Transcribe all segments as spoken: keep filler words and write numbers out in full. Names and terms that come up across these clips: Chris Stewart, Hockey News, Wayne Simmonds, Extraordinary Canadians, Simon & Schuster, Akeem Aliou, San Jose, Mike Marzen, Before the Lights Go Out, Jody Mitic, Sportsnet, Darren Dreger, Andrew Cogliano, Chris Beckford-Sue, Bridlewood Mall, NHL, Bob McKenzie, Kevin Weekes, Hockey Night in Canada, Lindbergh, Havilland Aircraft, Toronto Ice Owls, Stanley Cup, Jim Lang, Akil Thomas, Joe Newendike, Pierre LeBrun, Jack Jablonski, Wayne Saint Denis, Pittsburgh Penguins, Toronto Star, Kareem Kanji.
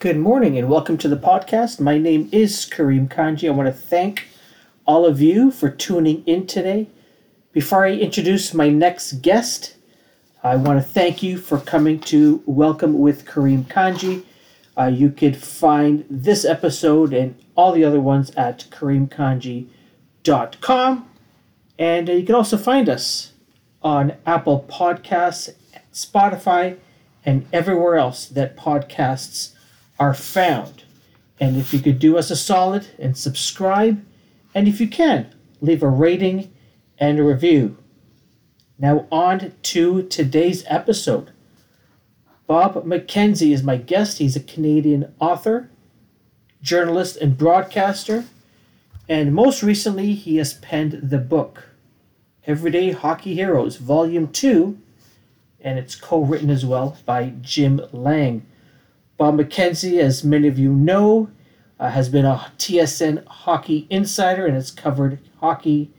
Good morning and welcome to the podcast. My name is Kareem Kanji. I want to thank all of you for tuning in today. Before I introduce my next guest, I want to thank you for coming to Welcome with Kareem Kanji. Uh, you could find this episode and all the other ones at kareem kanji dot com. And uh, you can also find us on Apple Podcasts, Spotify, and everywhere else that podcasts are found. And if you could do us a solid and subscribe, and if you can, leave a rating and a review. Now on to today's episode. Bob McKenzie is my guest. He's a Canadian author, journalist, and broadcaster. And most recently, he has penned the book, Everyday Hockey Heroes, Volume two, and it's co-written as well by Jim Lang. Bob McKenzie, as many of you know, uh, has been a T S N hockey insider and has covered hockey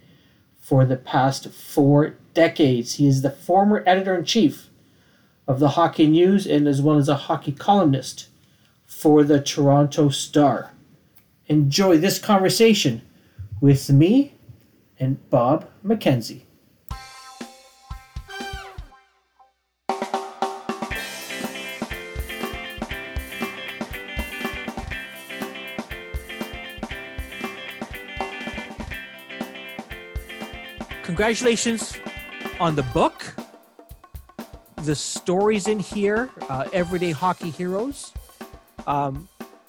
for the past four decades. He is the former editor-in-chief of the Hockey News and as well as a hockey columnist for the Toronto Star. Enjoy this conversation with me and Bob McKenzie. Congratulations on the book. The stories in here, uh, Everyday Hockey Heroes, um,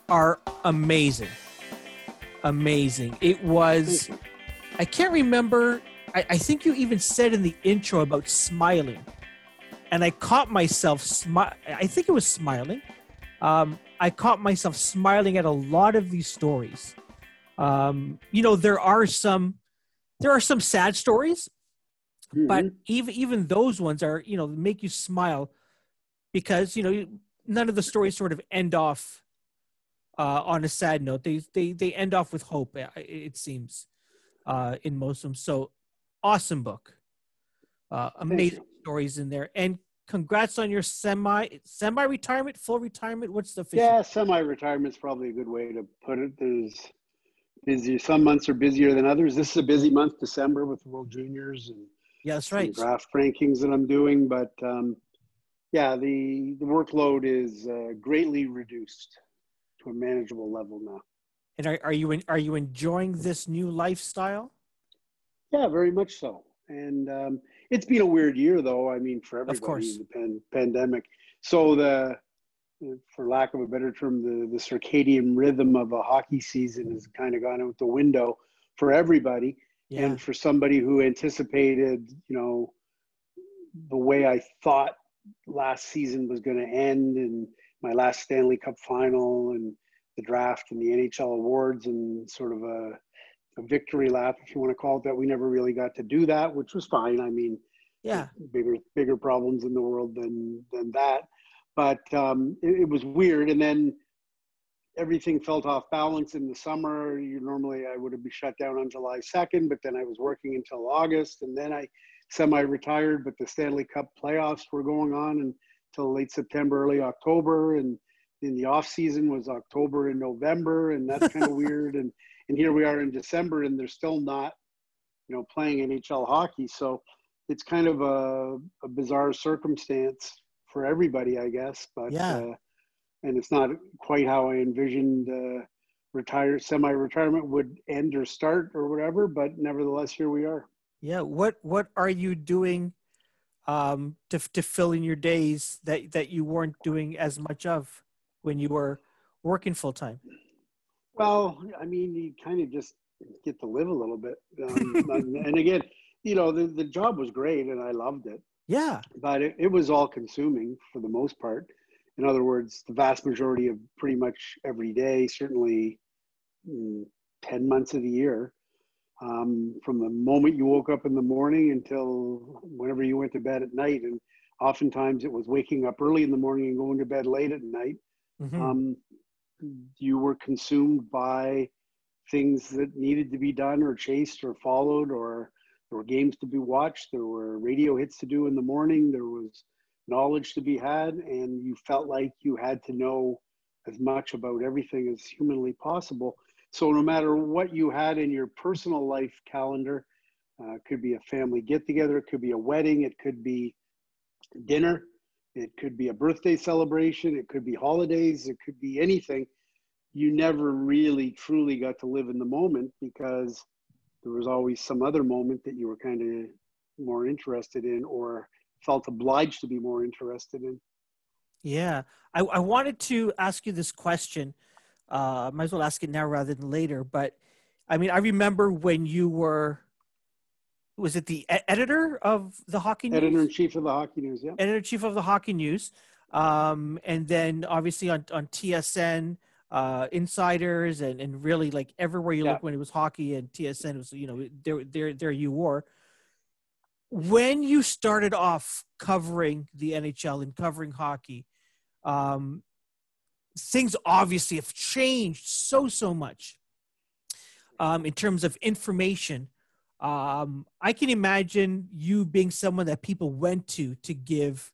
are amazing. Amazing. It was, I can't remember, I, I think you even said in the intro about smiling. And I caught myself, smi- I think it was smiling. Um, I caught myself smiling at a lot of these stories. Um, you know, there are some There are some sad stories, mm-hmm. but even even those ones are, you know, make you smile because, you know, none of the stories sort of end off uh, on a sad note. They they they end off with hope, it seems, uh, in most of them. So awesome book. Uh, amazing stories in there. And congrats on your semi, semi-retirement, full retirement. What's the official? Yeah, semi-retirement is probably a good way to put it. There's busy. Some months are busier than others. This is a busy month, December, with World Juniors and yeah, that's right. draft rankings that I'm doing. But um, yeah, the, the workload is uh, greatly reduced to a manageable level now. And are, are you in, are you enjoying this new lifestyle? Yeah, very much so. And um, it's been a weird year, though. I mean, for everybody, of course. the pan- pandemic. So the for lack of a better term, the, the circadian rhythm of a hockey season has kind of gone out the window for everybody. Yeah. And for somebody who anticipated, you know, the way I thought last season was going to end and my last Stanley Cup final and the draft and the N H L awards and sort of a, a victory lap, if you want to call it that, we never really got to do that, which was fine. I mean, yeah, bigger, bigger problems in the world than, than that. But um, it, it was weird. And then everything felt off balance in the summer. You normally, I would have been shut down on July second, but then I was working until August. And then I semi-retired, but the Stanley Cup playoffs were going on until late September, early October. And in the off season was October and November. And that's kind of weird. And, and here we are in December and they're still not, you know, playing N H L hockey. So it's kind of a, a bizarre circumstance for everybody, I guess, but yeah. uh, and it's not quite how I envisioned uh, retire semi-retirement would end or start or whatever, but nevertheless, here we are. Yeah, what what are you doing um, to to fill in your days that that you weren't doing as much of when you were working full time? Well, I mean, you kind of just get to live a little bit, um, and again, you know, the the job was great and I loved it. Yeah. But it, it was all consuming for the most part. In other words, the vast majority of pretty much every day, certainly mm, ten months of the year, um, from the moment you woke up in the morning until whenever you went to bed at night. And oftentimes it was waking up early in the morning and going to bed late at night. Mm-hmm. Um, you were consumed by things that needed to be done or chased or followed, or there were games to be watched, there were radio hits to do in the morning, there was knowledge to be had, and you felt like you had to know as much about everything as humanly possible. So no matter what you had in your personal life calendar, uh, it could be a family get-together, it could be a wedding, it could be dinner, it could be a birthday celebration, it could be holidays, it could be anything. You never really truly got to live in the moment because there was always some other moment that you were kind of more interested in or felt obliged to be more interested in. Yeah. I, I wanted to ask you this question. Uh, might as well ask it now rather than later. But I mean, I remember when you were, was it the editor of the Hockey News? Editor-in-chief of the Hockey News, yeah. Editor-in-chief of the Hockey News. Um, and then obviously on, on T S N, uh, insiders and, and really like everywhere you yeah. look when it was hockey and T S N was, you know, there, there, there you were. When you started off covering the N H L and covering hockey, um, things obviously have changed so, so much um, in terms of information. Um, I can imagine you being someone that people went to to give,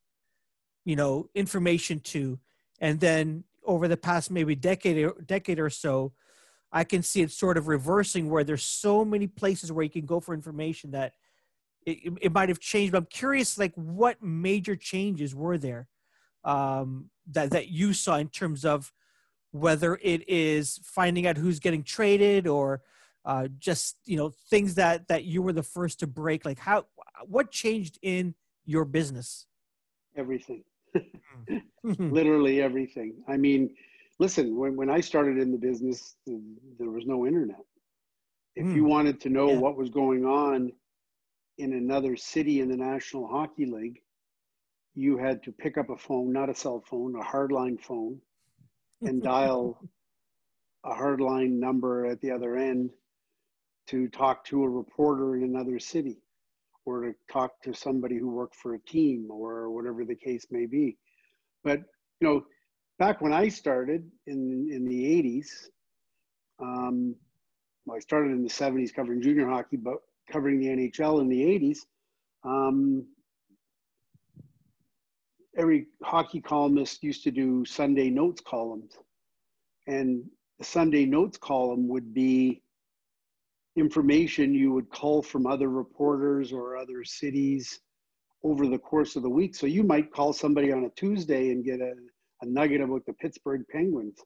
you know, information to. And then over the past maybe decade or, decade or so, I can see it sort of reversing where there's so many places where you can go for information that It, it might have changed, but I'm curious, like, what major changes were there um, that, that you saw in terms of whether it is finding out who's getting traded or uh, just, you know, things that, that you were the first to break? Like, how, what changed in your business? Everything. Literally everything. I mean, listen, when, when I started in the business, there was no internet. If mm. you wanted to know yeah. what was going on in another city in the National Hockey League, you had to pick up a phone, not a cell phone, a hardline phone, and dial a hardline number at the other end to talk to a reporter in another city or to talk to somebody who worked for a team or whatever the case may be. But, you know, back when I started in, in the eighties, um, well, I started in the seventies covering junior hockey, but covering the N H L in the eighties, um, every hockey columnist used to do Sunday notes columns. And the Sunday notes column would be information you would cull from other reporters or other cities over the course of the week. So you might call somebody on a Tuesday and get a, a nugget about the Pittsburgh Penguins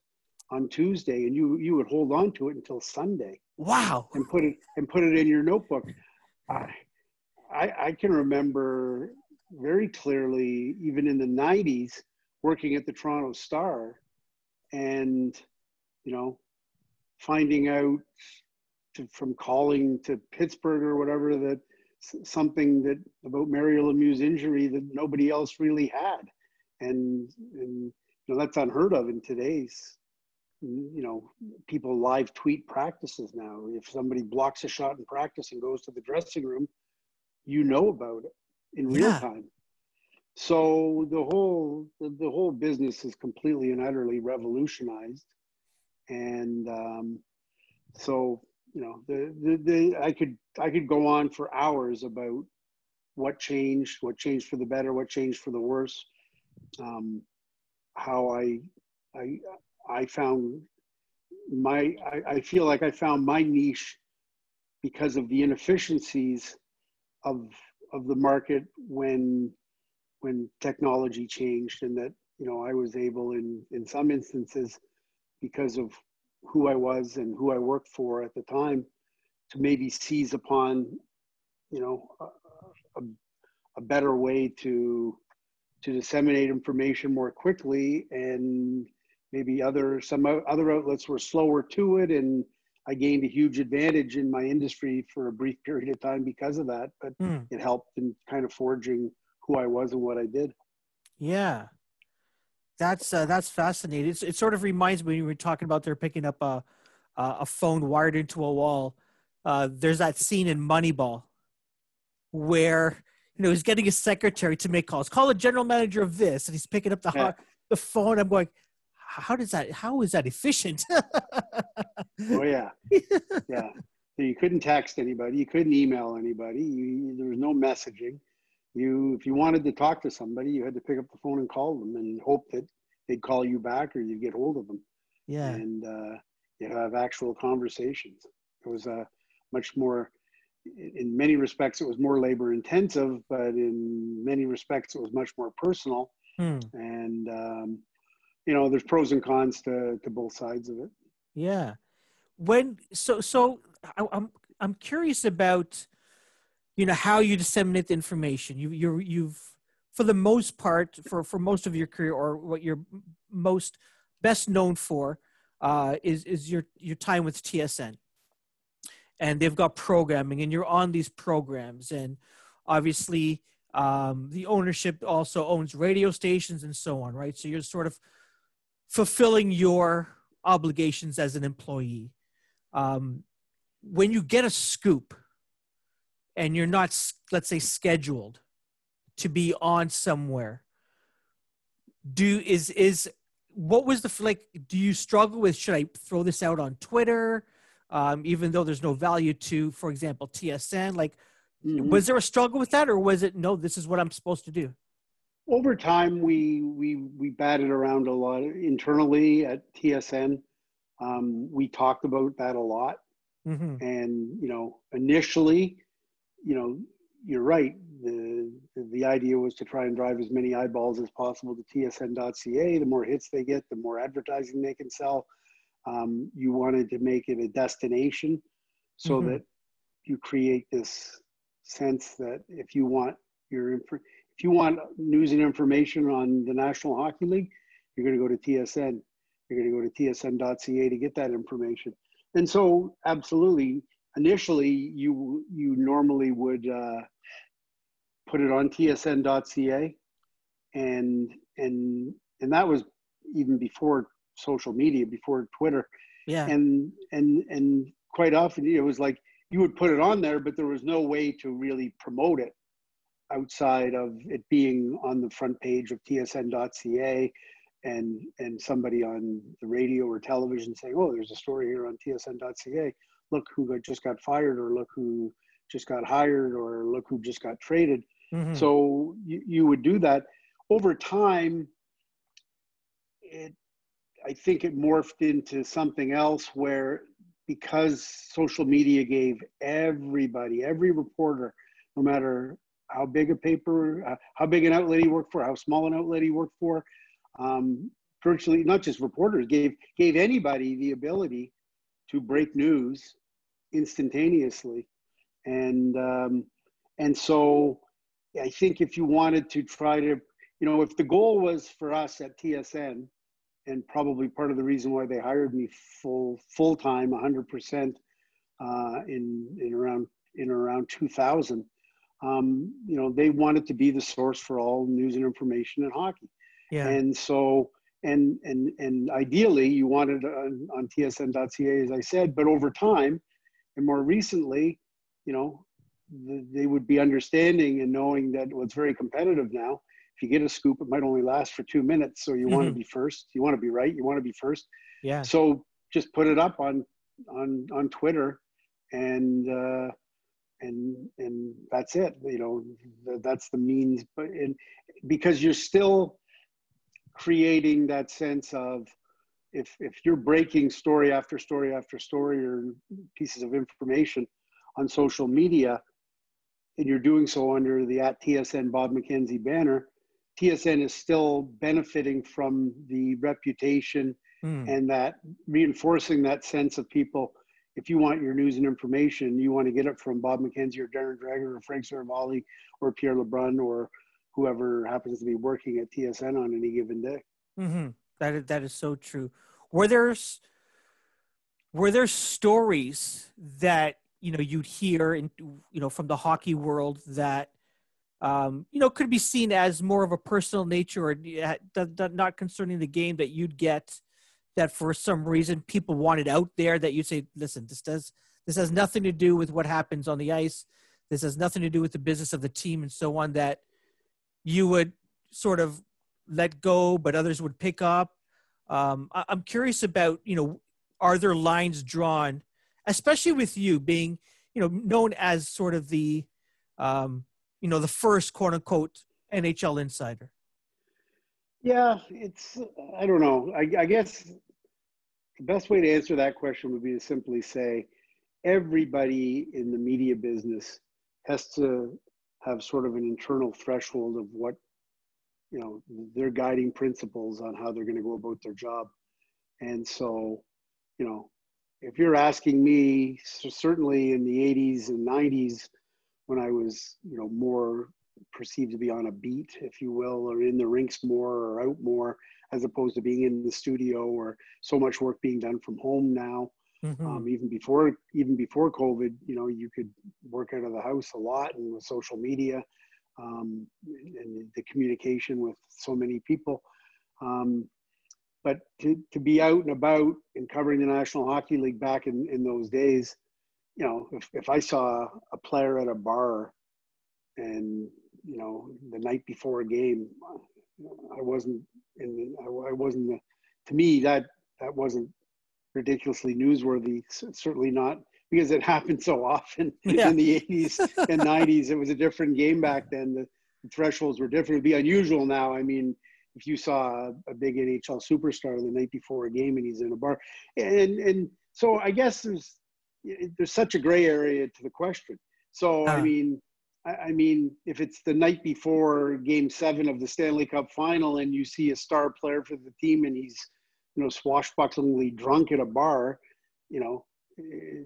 on Tuesday, and you you would hold on to it until Sunday. Wow. And put it and put it in your notebook. I, I I can remember very clearly, even in the nineties, working at the Toronto Star and, you know, finding out to, from calling to Pittsburgh or whatever that something that about Mario Lemieux's injury that nobody else really had. And, and you know, that's unheard of in today's, you know, people live tweet practices now. If somebody blocks a shot in practice and goes to the dressing room, you know about it in real yeah. time. So the whole, the, the whole business is completely and utterly revolutionized. And um, so, you know, the, the, the, I could, I could go on for hours about what changed, what changed for the better, what changed for the worse. Um, how I, I, I found my, I, I feel like I found my niche because of the inefficiencies of, of the market when, when technology changed, and that, you know, I was able in, in some instances because of who I was and who I worked for at the time to maybe seize upon, you know, a, a, a better way to, to disseminate information more quickly. And maybe other, some other outlets were slower to it, and I gained a huge advantage in my industry for a brief period of time because of that, but mm. it helped in kind of forging who I was and what I did. Yeah. That's, uh, that's fascinating. It's, it sort of reminds me when you were talking about they're picking up a, a phone wired into a wall. Uh, there's that scene in Moneyball where, you know, he's getting his secretary to make calls, call a general manager of this. And he's picking up the, yeah. the phone. I'm going, how does that, how is that efficient? Oh yeah. Yeah. You couldn't text anybody. You couldn't email anybody. You, there was no messaging. You, if you wanted to talk to somebody, you had to pick up the phone and call them and hope that they'd call you back or you'd get hold of them. Yeah. And uh, you have actual conversations. It was a much more, in many respects, it was more labor intensive, but in many respects, it was much more personal. Mm. And, um, you know, there's pros and cons to, to both sides of it. Yeah. When, so, so I, I'm, I'm curious about, you know, how you disseminate the information. You, you, you've, for the most part, for, for most of your career, or what you're most best known for, uh, is, is your, your time with T S N. And they've got programming, and you're on these programs. And obviously, um, the ownership also owns radio stations and so on, right? So you're sort of fulfilling your obligations as an employee. Um, when you get a scoop and you're not, let's say, scheduled to be on somewhere, do is, is what was the, like, do you struggle with, should I throw this out on Twitter? Um, even though there's no value to, for example, T S N, like, mm-hmm. was there a struggle with that, or was it, no, this is what I'm supposed to do? Over time, we we we batted around a lot internally at T S N. Um, we talked about that a lot, mm-hmm. and you know, initially, you know, you're right. The the idea was to try and drive as many eyeballs as possible to T S N dot C A. The more hits they get, the more advertising they can sell. Um, you wanted to make it a destination so mm-hmm. that you create this sense that if you want your inf- if you want news and information on the National Hockey League, you're going to go to T S N. You're going to go to T S N dot C A to get that information. And so, absolutely, initially, you you normally would uh, put it on T S N dot C A, and and and that was even before social media, before Twitter. Yeah. And, and, and quite often it was like, you would put it on there, but there was no way to really promote it outside of it being on the front page of T S N dot C A and, and somebody on the radio or television saying, oh, there's a story here on T S N dot C A. Look who got, just got fired, or look who just got hired, or look who just got traded. Mm-hmm. So you, you would do that. Over time, it, I think it morphed into something else where, because social media gave everybody, every reporter, no matter how big a paper, uh, how big an outlet he worked for, how small an outlet he worked for, um, virtually not just reporters, gave, gave anybody the ability to break news instantaneously. And, um, and so I think if you wanted to try to, you know, if the goal was for us at T S N, and probably part of the reason why they hired me full full time, one hundred percent, uh, in in around in around two thousand. Um, you know, they wanted to be the source for all news and information in hockey. Yeah. And so, and and and ideally, you wanted on, on T S N dot C A, as I said. But over time, and more recently, you know, the, they would be understanding and knowing that, well, it's very competitive now. If you get a scoop, it might only last for two minutes. So you mm-hmm. want to be first. You want to be right. You want to be first. Yeah. So just put it up on, on, on Twitter, and, uh, and, and that's it. You know, that's the means, but and because you're still creating that sense of, if, if you're breaking story after story after story, or pieces of information on social media, and you're doing so under the at T S N Bob McKenzie banner, T S N is still benefiting from the reputation mm. and that reinforcing that sense of people. If you want your news and information, you want to get it from Bob McKenzie or Darren Dreger or Frank Saravalli or Pierre LeBrun or whoever happens to be working at T S N on any given day. Mm-hmm. That is, that is so true. Were there, were there stories that, you know, you'd hear in, you know, from the hockey world that, Um, you know, could be seen as more of a personal nature, or uh, th- th- not concerning the game, that you'd get that for some reason people wanted out there, that you'd say, listen, this does, this has nothing to do with what happens on the ice. This has nothing to do with the business of the team and so on, that you would sort of let go, but others would pick up. Um, I- I'm curious about, you know, are there lines drawn, especially with you being, you know, known as sort of the, um, you know, the first quote unquote N H L insider? Yeah, it's, I don't know. I, I guess the best way to answer that question would be to simply say everybody in the media business has to have sort of an internal threshold of what, you know, their guiding principles on how they're going to go about their job. And so, you know, if you're asking me, so certainly in the eighties and nineties, when I was, you know, more perceived to be on a beat, if you will, or in the rinks more or out more, as opposed to being in the studio or so much work being done from home now. Mm-hmm. um, even before, even before COVID, you know, you could work out of the house a lot, and with social media um, and the communication with so many people. Um, but to, to be out and about and covering the National Hockey League back in, in those days, you know, if, if I saw a player at a bar and, you know, the night before a game, I wasn't in the, I, I wasn't the, to me, that, that wasn't ridiculously newsworthy. Certainly not, because it happened so often. Yeah. In the eighties and nineties. It was a different game back then. The, the thresholds were different. It'd be unusual now. I mean, if you saw a big N H L superstar the night before a game and he's in a bar. And, and so I guess there's, there's such a gray area to the question. So, uh-huh. I mean, I mean, if it's the night before game seven of the Stanley Cup final and you see a star player for the team and he's, you know, swashbucklingly drunk at a bar, you know,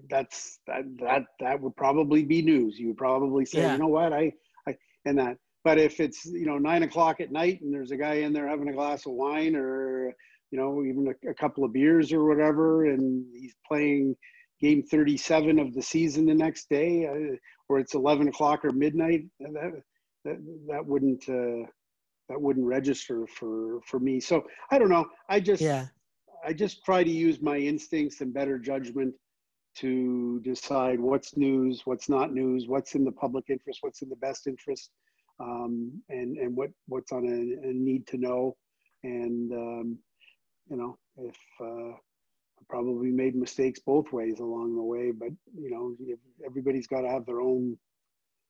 that's, that, that, that would probably be news. You would probably say, yeah. you know what, I, I, and that, but if it's, you know, nine o'clock at night and there's a guy in there having a glass of wine or, you know, even a, a couple of beers or whatever, and he's playing game thirty-seven of the season the next day, uh, or it's eleven o'clock or midnight, and that, that, that wouldn't, uh, that wouldn't register for, for me. So I don't know. I just, yeah. I just try to use my instincts and better judgment to decide what's news, what's not news, what's in the public interest, what's in the best interest, um, and, and what, what's on a, a need to know. And, um, you know, if, uh, probably made mistakes both ways along the way, but you know, everybody's got to have their own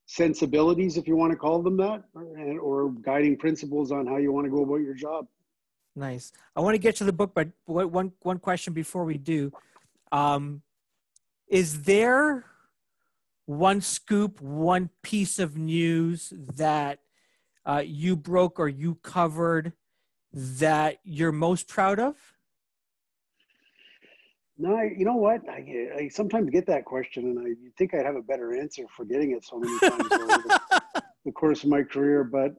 sensibilities, if you want to call them that, or, or guiding principles on how you want to go about your job. Nice. I want to get to the book, but one, one question before we do, um, is there one scoop, one piece of news that uh, you broke or you covered that you're most proud of? No, I, you know what? I, I sometimes get that question, and I you'd think I'd have a better answer for getting it so many times over the, the course of my career. But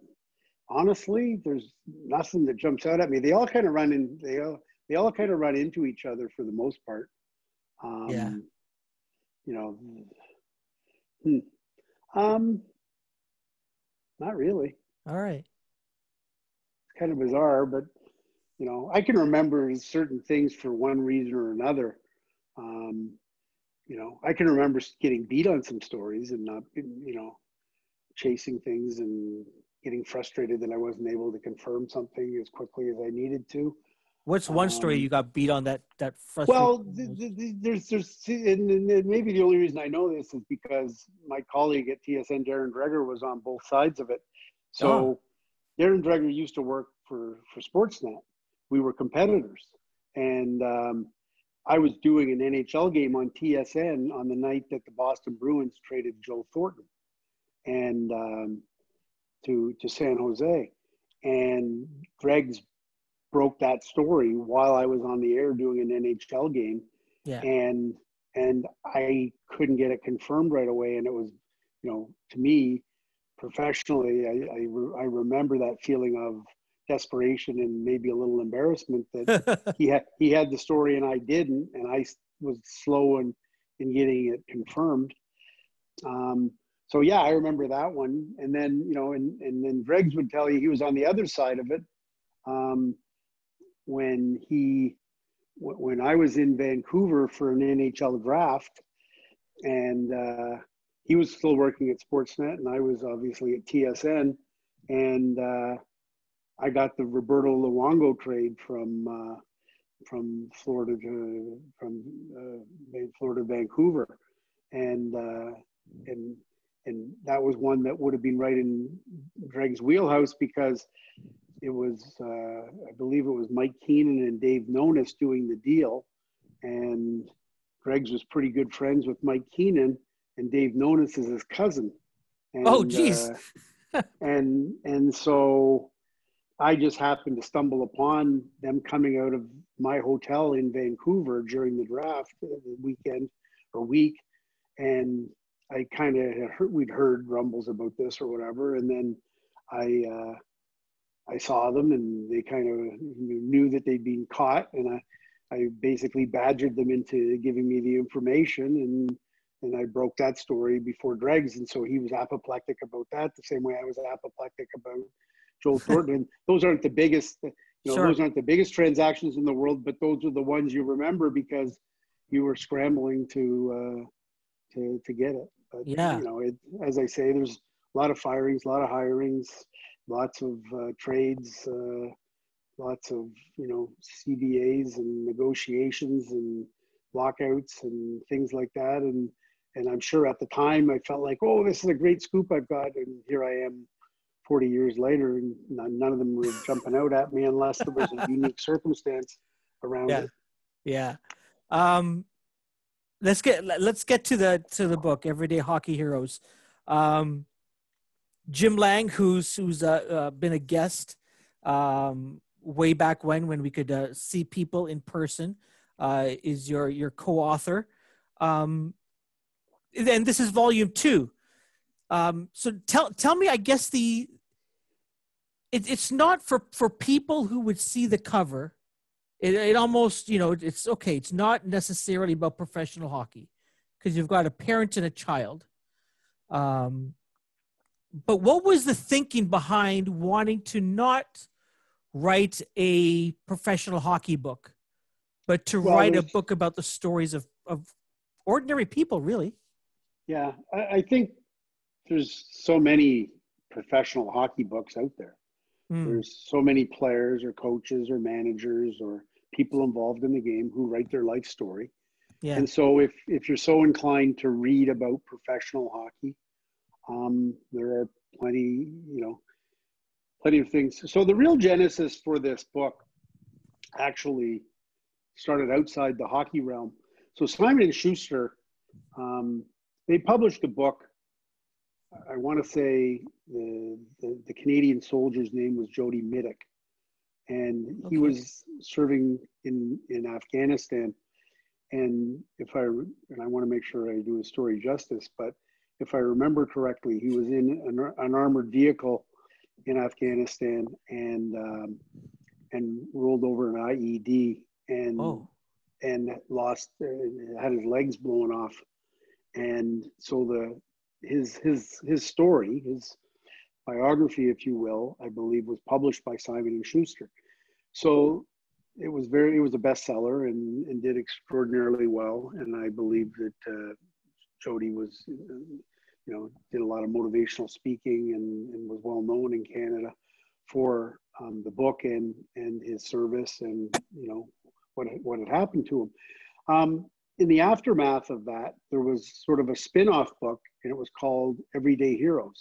honestly, there's nothing that jumps out at me. They all kind of run in. They all they all kind of run into each other for the most part. Um, yeah. You know. Hmm. Um. Not really. All right. It's kind of bizarre, but. You know, I can remember certain things for one reason or another. Um, you know, I can remember getting beat on some stories and not, you know, chasing things and getting frustrated that I wasn't able to confirm something as quickly as I needed to. What's one um, story you got beat on that, that frustrated? Well, th- th- th- there's, there's, and, and maybe the only reason I know this is because my colleague at T S N, Darren Dreger, was on both sides of it. So oh. Darren Dreger used to work for, for Sportsnet. We were competitors, and um, I was doing an N H L game on T S N on the night that the Boston Bruins traded Joe Thornton and um, to to San Jose. And Dregs broke that story while I was on the air doing an N H L game, yeah. and and I couldn't get it confirmed right away. And it was, you know, to me, professionally, I I, re- I remember that feeling of desperation and maybe a little embarrassment that he had he had the story and I didn't, and I was slow in, in getting it confirmed. Um, so yeah, I remember that one. And then, you know, and, and then Dregs would tell you he was on the other side of it. Um, when he, w- when I was in Vancouver for an N H L draft, and uh, he was still working at Sportsnet and I was obviously at T S N, and uh, I got the Roberto Luongo trade from uh, from Florida to from uh, Florida to Vancouver, and uh, and and that was one that would have been right in Dreg's wheelhouse because it was, uh, I believe it was Mike Keenan and Dave Nonis doing the deal. And Dregs was pretty good friends with Mike Keenan, and Dave Nonis is his cousin. And, oh, geez. uh, and, and so I just happened to stumble upon them coming out of my hotel in Vancouver during the draft the weekend or week. And I kind of heard, we'd heard rumbles about this or whatever. And then I, uh, I saw them, and they kind of knew that they'd been caught, and I, I basically badgered them into giving me the information, and and I broke that story before Dregs, and so he was apoplectic about that, the same way I was apoplectic about Joel Thornton. And those aren't the biggest, you know, sure. those aren't the biggest transactions in the world, but those are the ones you remember because you were scrambling to uh, to to get it. But, yeah, you know, it, as I say, there's a lot of firings, a lot of hirings. Lots of uh, trades, uh, lots of, you know, C B As and negotiations and lockouts and things like that. And and I'm sure at the time I felt like, oh, this is a great scoop I've got. And here I am forty years later, and none of them were jumping out at me unless there was a unique circumstance around yeah. it. Yeah. Um, let's get let's get to the to the book, Everyday Hockey Heroes. Um, Jim Lang, who's who's uh, uh, been a guest um, way back when, when we could uh, see people in person, uh, is your your co-author. Um, and this is volume two. Um, so tell tell me, I guess the it, it's not for for people who would see the cover. It it almost you know it's okay. It's not necessarily about professional hockey because you've got a parent and a child. Um, But what was the thinking behind wanting to not write a professional hockey book, but to well, write a book about the stories of, of ordinary people, really? Yeah, I, I think there's so many professional hockey books out there. Mm. There's so many players or coaches or managers or people involved in the game who write their life story. Yeah. And so if, if you're so inclined to read about professional hockey, Um, there are plenty, you know, plenty of things. So the real genesis for this book actually started outside the hockey realm. So Simon and Schuster, um, they published a book. I want to say the, the, the Canadian soldier's name was Jody Mitic, and he okay. was serving in, in Afghanistan. And if I, and I want to make sure I do his story justice, but if I remember correctly, he was in an, an armored vehicle in Afghanistan and um, and rolled over an I E D and oh. and lost uh, had his legs blown off, and so the his his his story, his biography, if you will, I believe was published by Simon and Schuster. So it was very it was a bestseller and and did extraordinarily well, and I believe that. Uh, Jody was, you know, did a lot of motivational speaking and, and was well known in Canada for um, the book and and his service and, you know, what, what had happened to him. Um, in the aftermath of that, there was sort of a spin-off book, and it was called Everyday Heroes,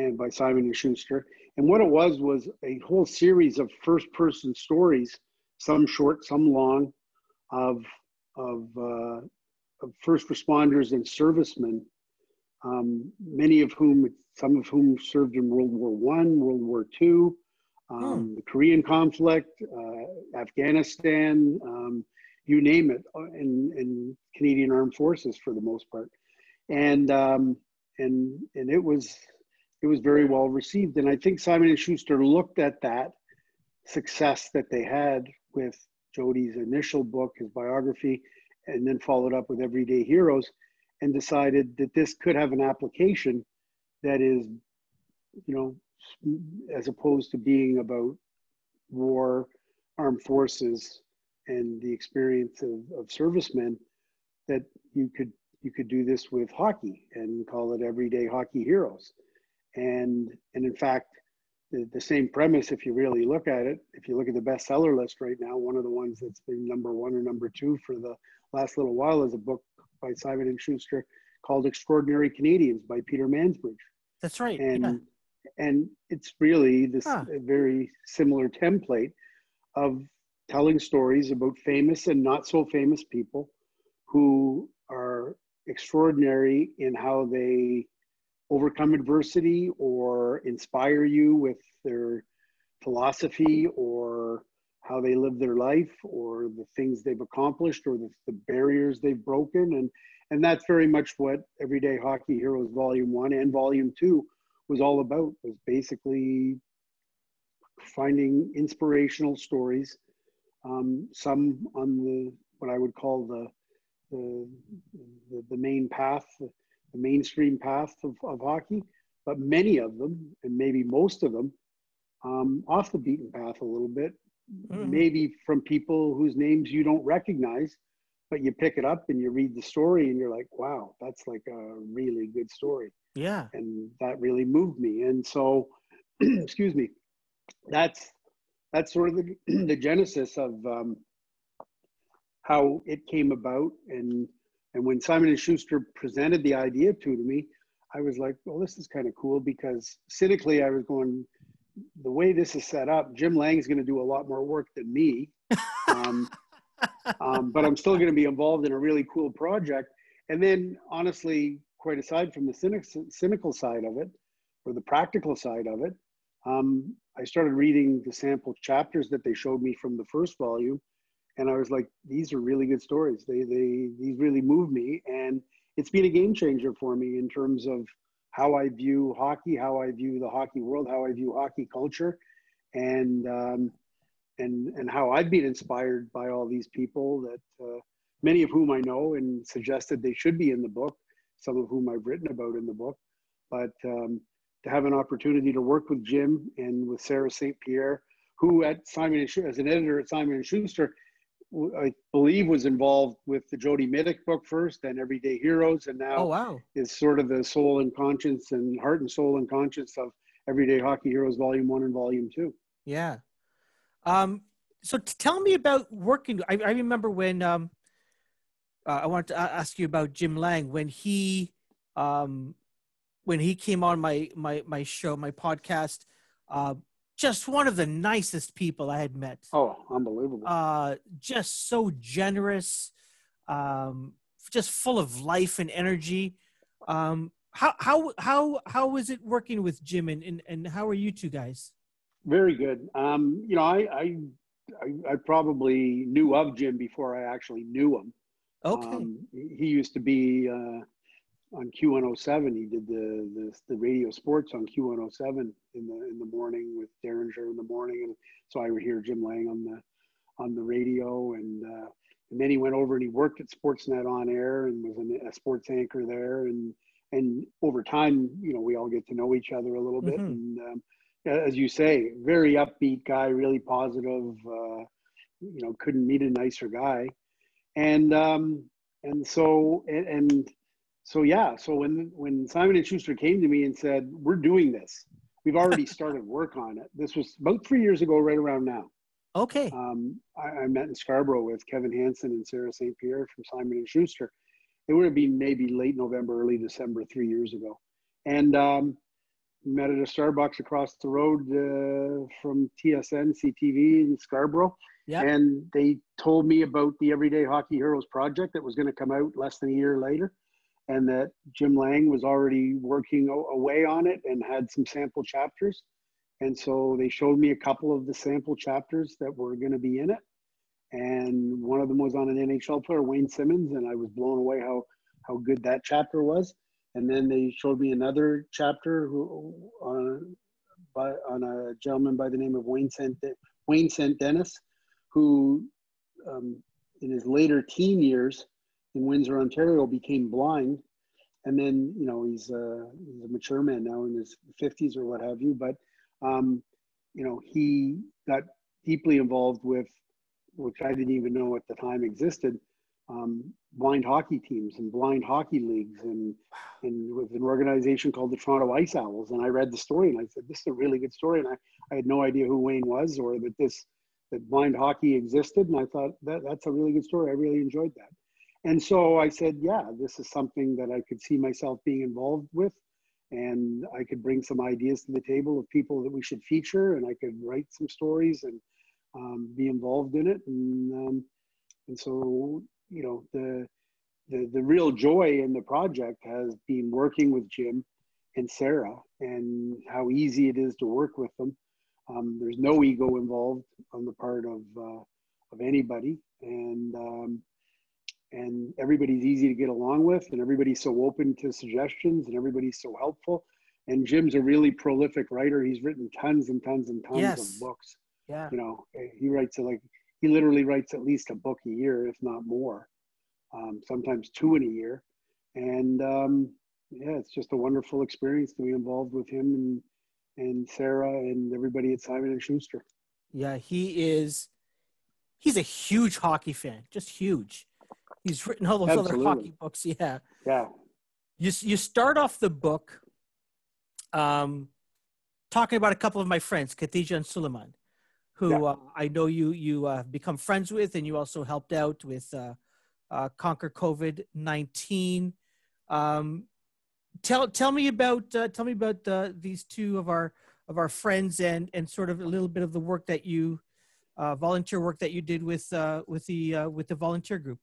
and by Simon and Schuster. And what it was was a whole series of first-person stories, some short, some long, of of uh, first responders and servicemen, um, many of whom, some of whom served in World War One, World War Two, um, hmm. the Korean conflict, uh, Afghanistan, um, you name it, and, and Canadian Armed Forces for the most part, and um, and and it was it was very well received, and I think Simon and Schuster looked at that success that they had with Jody's initial book, his biography, and then followed up with Everyday Heroes, and decided that this could have an application that is, you know, as opposed to being about war, armed forces, and the experience of, of servicemen, that you could you could do this with hockey and call it Everyday Hockey Heroes. And and in fact, the, the same premise, if you really look at it, if you look at the bestseller list right now, one of the ones that's been number one or number two for the last little while is a book by Simon and Schuster called Extraordinary Canadians by Peter Mansbridge. That's right. And yeah. and it's really this huh. very similar template of telling stories about famous and not so famous people who are extraordinary in how they overcome adversity or inspire you with their philosophy or how they live their life or the things they've accomplished or the, the barriers they've broken. And, and that's very much what Everyday Hockey Heroes Volume one and Volume two was all about, was basically finding inspirational stories, um, some on the, what I would call the, the, the, the main path, the mainstream path of, of hockey, but many of them, and maybe most of them, um, off the beaten path a little bit, mm-hmm. maybe from people whose names you don't recognize, but you pick it up and you read the story and you're like, wow, that's like a really good story. Yeah. And that really moved me. And so, excuse me, that's, that's sort of the, the genesis of um, how it came about. And, and when Simon and Schuster presented the idea to, to me, I was like, well, this is kind of cool, because cynically I was going, the way this is set up, Jim Lang is going to do a lot more work than me. Um, um, but I'm still going to be involved in a really cool project. And then honestly, quite aside from the cynic, cynical side of it, or the practical side of it, um, I started reading the sample chapters that they showed me from the first volume. And I was like, these are really good stories. They, they, these really move me. And it's been a game changer for me in terms of how I view hockey, how I view the hockey world, how I view hockey culture, and um, and and how I've been inspired by all these people that uh, many of whom I know and suggested they should be in the book, some of whom I've written about in the book. But um, to have an opportunity to work with Jim and with Sarah Saint Pierre, who at Simon and as an editor at Simon and Schuster, I believe was involved with the Jody Mitic book first, then Everyday Heroes, and now oh, wow. is sort of the soul and conscience and heart and soul and conscience of Everyday Hockey Heroes Volume one and Volume two. Yeah. Um, so t- tell me about working. I, I remember when um, uh, I wanted to ask you about Jim Lang, when he um, when he came on my, my, my show, my podcast, uh, just one of the nicest people I had met. Oh, unbelievable. Uh, just so generous, um, just full of life and energy. Um, how, how, how, how is it working with Jim, and, and, and how are you two guys? Very good. Um, you know, I, I, I, I probably knew of Jim before I actually knew him. Okay. Um, he used to be, uh, on Q one oh seven, he did the, the the radio sports on Q one oh seven in the in the morning with Darren Dreger in the morning, and so I would hear Jim Lang on the on the radio, and uh, and then he went over and he worked at Sportsnet on air and was an, a sports anchor there, and and over time, you know, we all get to know each other a little bit, mm-hmm. and um, as you say, very upbeat guy, really positive, uh, you know, couldn't meet a nicer guy, and um, and so and. and So yeah, so when when Simon and Schuster came to me and said, we're doing this, we've already started work on it. This was about three years ago, right around now. Okay. Um, I, I met in Scarborough with Kevin Hansen and Sarah Saint Pierre from Simon and Schuster. It would have been maybe late November, early December, three years ago. And um, met at a Starbucks across the road uh, from T S N, C T V in Scarborough. Yeah. And they told me about the Everyday Hockey Heroes project that was going to come out less than a year later, and that Jim Lang was already working away on it and had some sample chapters. And so they showed me a couple of the sample chapters that were going to be in it. And one of them was on an N H L player, Wayne Simmonds, and I was blown away how, how good that chapter was. And then they showed me another chapter who, on, by, on a gentleman by the name of Wayne Saint, Wayne Saint Denis, who um, in his later teen years in Windsor, Ontario, became blind. And then, you know, he's a, he's a mature man now in his fifties or what have you, but, um, you know, he got deeply involved with, which I didn't even know at the time existed, um, blind hockey teams and blind hockey leagues, and, and with an organization called the Toronto Ice Owls. And I read the story and I said, this is a really good story. And I, I had no idea who Wayne was or that this, that blind hockey existed. And I thought that that's a really good story. I really enjoyed that. And so I said, yeah, this is something that I could see myself being involved with. and I could bring some ideas to the table of people that we should feature, and I could write some stories and um, be involved in it. And, um, and so, you know, the, the, the real joy in the project has been working with Jim and Sarah and how easy it is to work with them. Um, there's no ego involved on the part of, uh, of anybody. And, um, and everybody's easy to get along with, and everybody's so open to suggestions, and everybody's so helpful. And Jim's a really prolific writer. He's written tons and tons and tons yes. of books. Yeah. You know, he writes like, he literally writes at least a book a year, if not more, um, sometimes two in a year. And um, yeah, it's just a wonderful experience to be involved with him and, and Sarah and everybody at Simon and Schuster. Yeah, he is, he's a huge hockey fan, just huge. He's written all those Absolutely. other hockey books. Yeah. Yeah. You, you start off the book um, talking about a couple of my friends, Khadija and Suleiman, who yeah. uh, I know you, you uh, become friends with, and you also helped out with uh, uh, Conquer COVID nineteen. Um, tell, tell me about, uh, tell me about uh, these two of our, of our friends and, and sort of a little bit of the work that you uh, volunteer work that you did with, uh, with the, uh, with the volunteer group.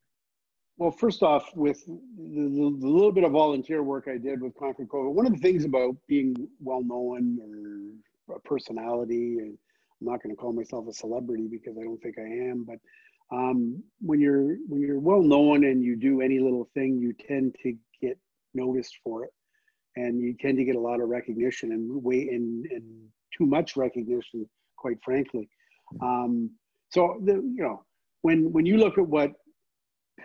Well, first off, with the, the, the little bit of volunteer work I did with Conquer COVID, one of the things about being well-known or a personality, and I'm not going to call myself a celebrity because I don't think I am, but um, when you're when you're well-known and you do any little thing, you tend to get noticed for it, and you tend to get a lot of recognition and way and, and too much recognition, quite frankly. Um, so the, you know, when when you look at what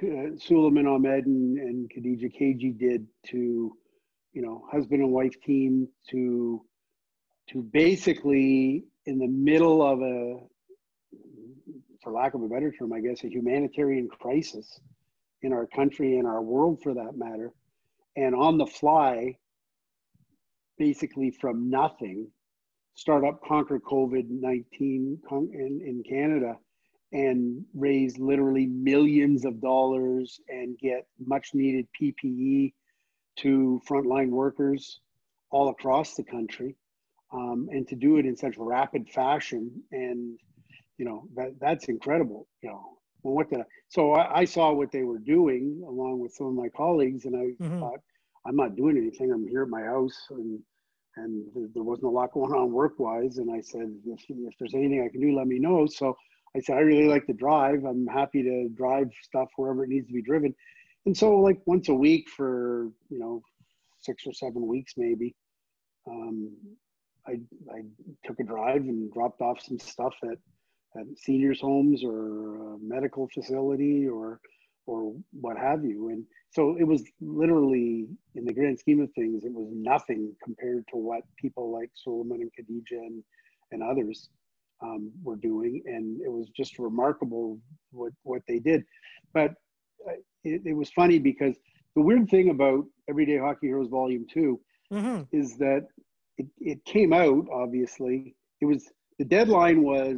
Uh, Suleiman Ahmed and, and Khadija K G did to, you know, husband and wife team to, to basically in the middle of a, for lack of a better term, I guess, a humanitarian crisis in our country and our world for that matter, and on the fly, basically from nothing, start up Conquer COVID nineteen in, in Canada, and raise literally millions of dollars and get much needed P P E to frontline workers all across the country, um, and to do it in such rapid fashion. And, you know, that, that's incredible. You know, well, what did I, so I, I saw what they were doing along with some of my colleagues, and I mm-hmm. thought, I'm not doing anything. I'm here at my house, and and there wasn't a lot going on work-wise. And I said, if, if there's anything I can do, let me know. So I said, I really like to drive. I'm happy to drive stuff wherever it needs to be driven. And so like once a week for, you know, six or seven weeks, maybe, um, I, I took a drive and dropped off some stuff at, at seniors homes or a medical facility or, or what have you. And so it was literally, in the grand scheme of things, it was nothing compared to what people like Suleiman and Khadija and, and others Um, were doing, and it was just remarkable what what they did. But uh, it, it was funny because the weird thing about Everyday Hockey Heroes Volume Two mm-hmm. is that it, it came out. Obviously, it was the deadline was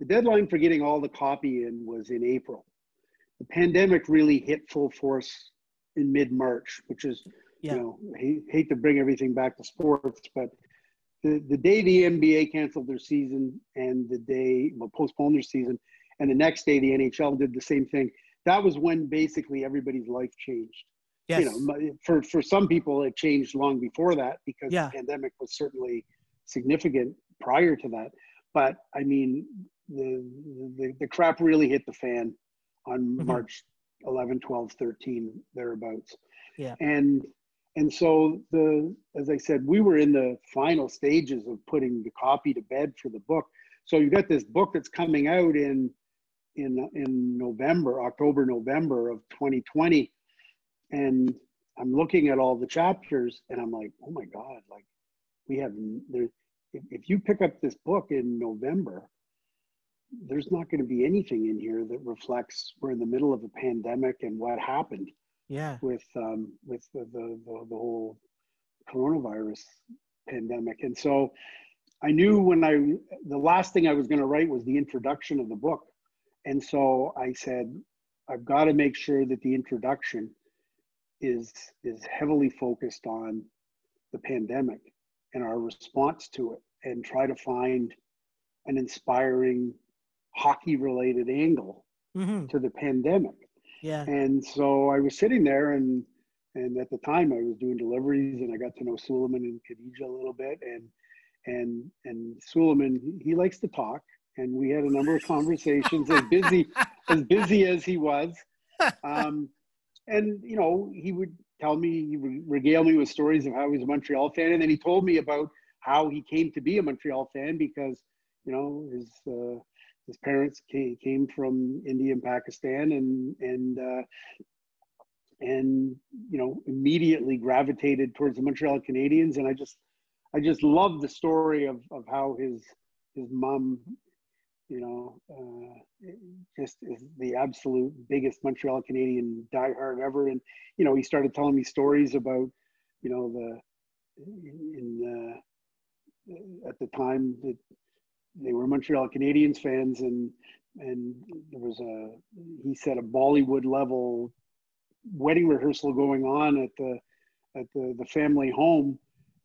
the deadline for getting all the copy in was in April. The pandemic really hit full force in mid-March, which is yeah. you know I hate to bring everything back to sports, but The, the day the N B A canceled their season and the day, well, postponed their season, and the next day the N H L did the same thing. That was when basically everybody's life changed. Yes. You know, for, for some people, it changed long before that because yeah. the pandemic was certainly significant prior to that. But, I mean, the, the, the crap really hit the fan on mm-hmm. March eleventh, twelfth, thirteenth, thereabouts. Yeah. And... And so, the, as I said, we were in the final stages of putting the copy to bed for the book. So you've got this book that's coming out in in in November, October, November of twenty twenty. And I'm looking at all the chapters, and I'm like, oh my God, like we have, there, if, if you pick up this book in November, there's not going to be anything in here that reflects we're in the middle of a pandemic and what happened. Yeah, with um, with the, the the whole coronavirus pandemic. And so I knew when I the last thing I was going to write was the introduction of the book. And so I said, I've got to make sure that the introduction is is heavily focused on the pandemic and our response to it, and try to find an inspiring hockey-related angle mm-hmm. to the pandemic. Yeah. And so I was sitting there, and and at the time I was doing deliveries, and I got to know Suleiman and Khadija a little bit, and and and Suleiman, he likes to talk, and we had a number of conversations as busy as busy as he was. Um, and you know, he would tell me, he would regale me with stories of how he was a Montreal fan, and then he told me about how he came to be a Montreal fan because, you know, his uh, his parents came, came from India and Pakistan, and and uh, and you know, immediately gravitated towards the Montreal Canadiens. And I just I just love the story of of how his his mom, you know, uh, just is the absolute biggest Montreal Canadian diehard ever. And you know, he started telling me stories about, you know, the in uh, at the time that they were Montreal Canadiens fans, and and there was a, he said, a Bollywood level wedding rehearsal going on at the at the, the family home,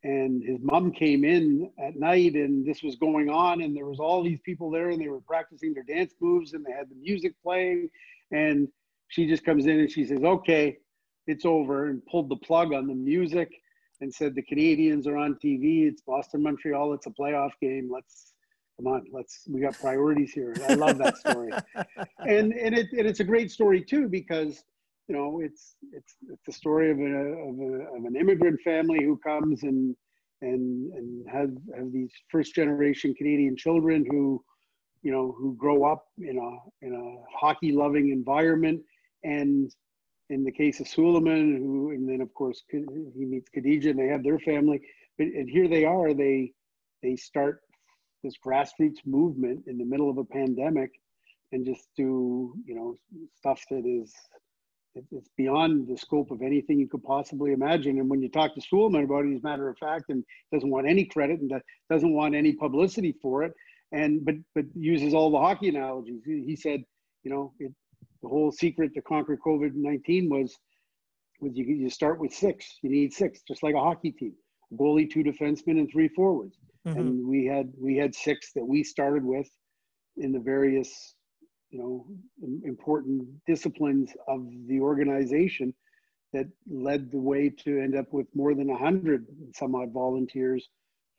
and his mom came in at night, and this was going on, and there was all these people there, and they were practicing their dance moves, and they had the music playing, and she just comes in and she says, "Okay, it's over," and pulled the plug on the music and said, "The Canadiens are on T V. It's Boston, Montreal. It's a playoff game. Let's Come on, let's, we got priorities here." I love that story. and and, it, and it's a great story too, because, you know, it's it's it's the story of, a, of, a, of an immigrant family who comes and and and have, have these first generation Canadian children who, you know, who grow up in a in a hockey loving environment. And in the case of Suleiman, who, and then of course he meets Khadija, and they have their family. But, and here they are, they they start this grassroots movement in the middle of a pandemic, and just do, you know, stuff that is, it's beyond the scope of anything you could possibly imagine. And when you talk to Suleiman about it, he's matter of fact, and doesn't want any credit, and doesn't want any publicity for it. And, but, but uses all the hockey analogies. He, he said, you know, it, the whole secret to conquer COVID nineteen was, was you, you start with six, you need six, just like a hockey team, goalie, two defensemen, and three forwards. Mm-hmm. And we had we had six that we started with in the various, you know, important disciplines of the organization that led the way to end up with more than one hundred some odd volunteers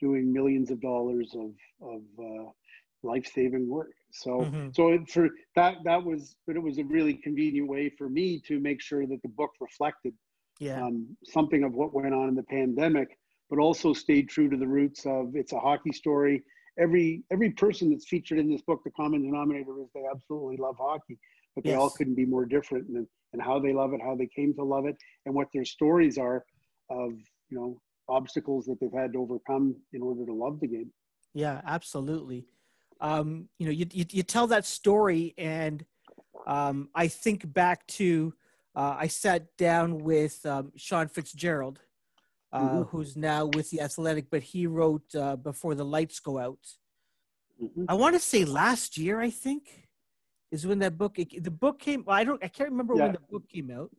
doing millions of dollars of of uh, life-saving work. So mm-hmm. so it, for that that was, but it was a really convenient way for me to make sure that the book reflected yeah. um, something of what went on in the pandemic, but also stayed true to the roots of, it's a hockey story. Every every person that's featured in this book, the common denominator is they absolutely love hockey, but yes. they all couldn't be more different in, in how they love it, how they came to love it, and what their stories are of, you know, obstacles that they've had to overcome in order to love the game. Yeah, absolutely. Um, you know, you, you, you tell that story, and um, I think back to, uh, I sat down with um, Sean Fitzgerald, Uh, mm-hmm. who's now with The Athletic, but he wrote uh, Before the Lights Go Out. Mm-hmm. I want to say last year, I think, is when that book, it, the book came, well, I don't, I can't remember yeah. when the book came out.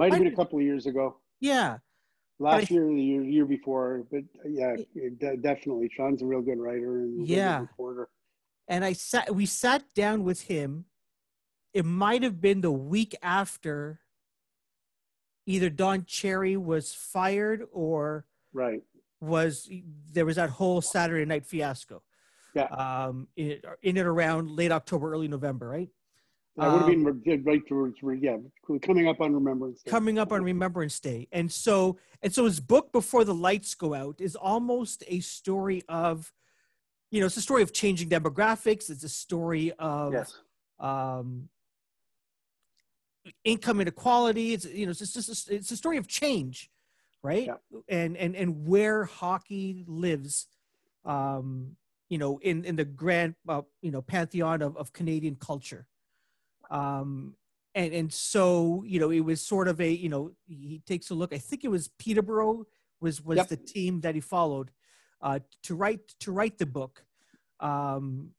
Might have been a couple of years ago. Yeah. Last I, year, the year, year before, but yeah, it, definitely. Sean's a real good writer and yeah. good reporter. And I sat, we sat down with him. It might have been the week after either Don Cherry was fired or right. was, there was that whole Saturday night fiasco yeah. um, in, in and around late October, early November, right? That um, would have been right towards, yeah, coming up on Remembrance Day. Coming up on Remembrance Day. And so, and so his book, Before the Lights Go Out, is almost a story of, you know, it's a story of changing demographics. It's a story of, yes. um, income inequality. It's, you know, it's just a, it's a story of change, right? Yeah. And and and where hockey lives, um, you know, in in the grand uh, you know pantheon of, of Canadian culture, um, and and so you know it was sort of a you know he takes a look. I think it was Peterborough was was yep. the team that he followed uh, to write to write the book, um,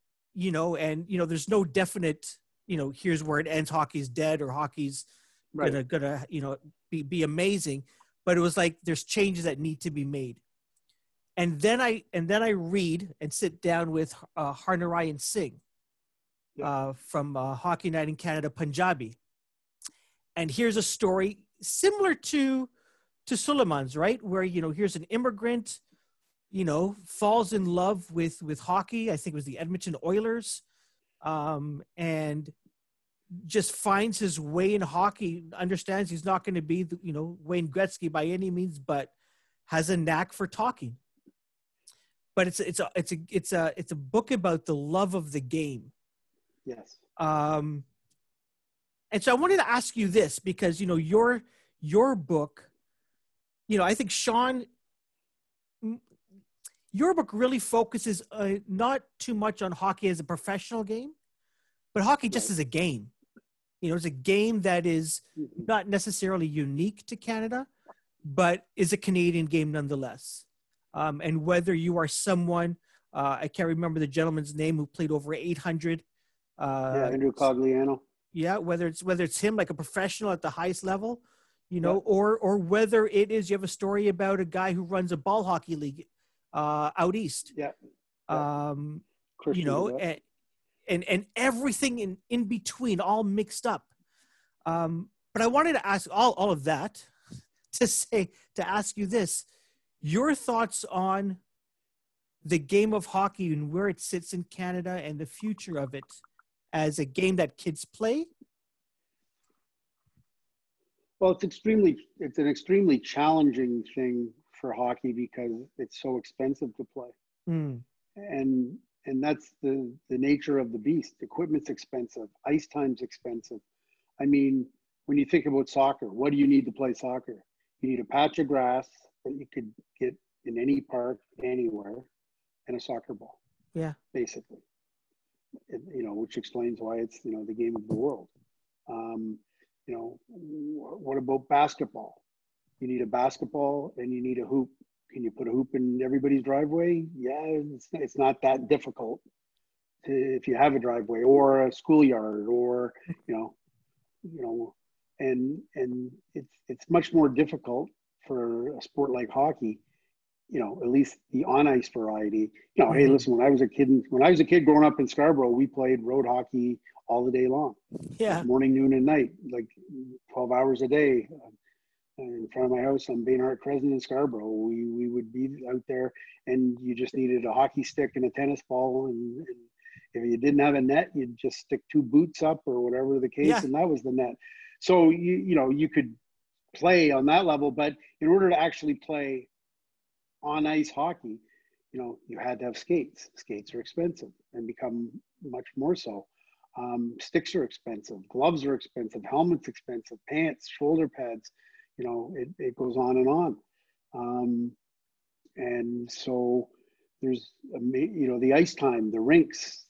you know, and you know there's no definite, you know, here's where it ends, hockey's dead, or hockey's right. gonna, gonna, you know, be, be amazing. But it was like, there's changes that need to be made. And then I and then I read and sit down with uh, Harnarayan Singh yeah. uh, from uh, Hockey Night in Canada, Punjabi. And here's a story similar to to Suleiman's, right? Where, you know, here's an immigrant, you know, falls in love with with hockey. I think it was the Edmonton Oilers, um, and just finds his way in hockey. Understands he's not going to be, the, you know, Wayne Gretzky by any means, but has a knack for talking. But it's it's a it's a it's a it's a book about the love of the game. Yes. Um, and so I wanted to ask you this because, you know, your your book, you know, I think Sean, your book really focuses uh, not too much on hockey as a professional game, but hockey just right. as a game. You know, it's a game that is not necessarily unique to Canada, but is a Canadian game nonetheless. Um, and whether you are someone, uh, I can't remember the gentleman's name who played over eight hundred. Uh, yeah, Andrew Cogliano. Yeah, whether it's whether it's him, like a professional at the highest level, you know, yeah. or or whether it is you have a story about a guy who runs a ball hockey league uh, out east. Yeah. yeah. Um, you know, yeah. and, and and everything in, in between, all mixed up. Um, but I wanted to ask all all of that to say to ask you this. Your thoughts on the game of hockey and where it sits in Canada and the future of it as a game that kids play? Well, it's extremely, it's an extremely challenging thing for hockey because it's so expensive to play. Mm. And, and that's the, the nature of the beast. Equipment's expensive. Ice time's expensive. I mean, when you think about soccer, what do you need to play soccer? You need a patch of grass that you could get in any park, anywhere, and a soccer ball. Yeah. Basically. It, you know, which explains why it's, you know, the game of the world. Um, you know, wh- what about basketball? You need a basketball and you need a hoop. Can you put a hoop in everybody's driveway? Yeah, it's, it's not that difficult to, if you have a driveway or a schoolyard or, you know, you know, and, and it's, it's much more difficult for a sport like hockey, you know, at least the on-ice variety. You know, mm-hmm. hey, listen, when I was a kid, when I was a kid growing up in Scarborough, we played road hockey all the day long. Yeah. Morning, noon, and night, like twelve hours a day. In front of my house on Baynard Crescent in Scarborough, we, we would be out there, and you just needed a hockey stick and a tennis ball. And, and if you didn't have a net, you'd just stick two boots up or whatever the case, yeah. and that was the net. So, you you know, you could play on that level, but in order to actually play on ice hockey, you know, you had to have skates. Skates are expensive and become much more so. Um, sticks are expensive, gloves are expensive, helmets expensive, pants, shoulder pads, you know, it, it goes on and on. Um, and so there's, you know, the ice time, the rinks,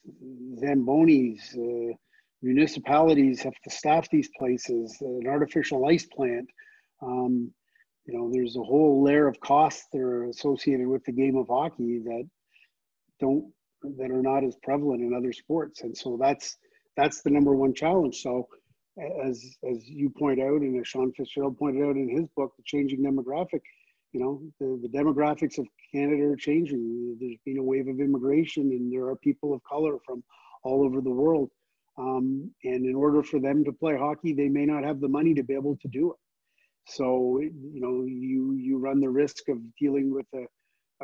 Zambonis, uh, municipalities have to staff these places, an artificial ice plant. Um, you know, there's a whole layer of costs that are associated with the game of hockey that don't, that are not as prevalent in other sports. And so that's, that's the number one challenge. So as, as you point out, and as Sean Fitzgerald pointed out in his book, The Changing Demographic, you know, the, the demographics of Canada are changing. There's been a wave of immigration and there are people of color from all over the world. Um, and in order for them to play hockey, they may not have the money to be able to do it. So, you know, you, you run the risk of dealing with a,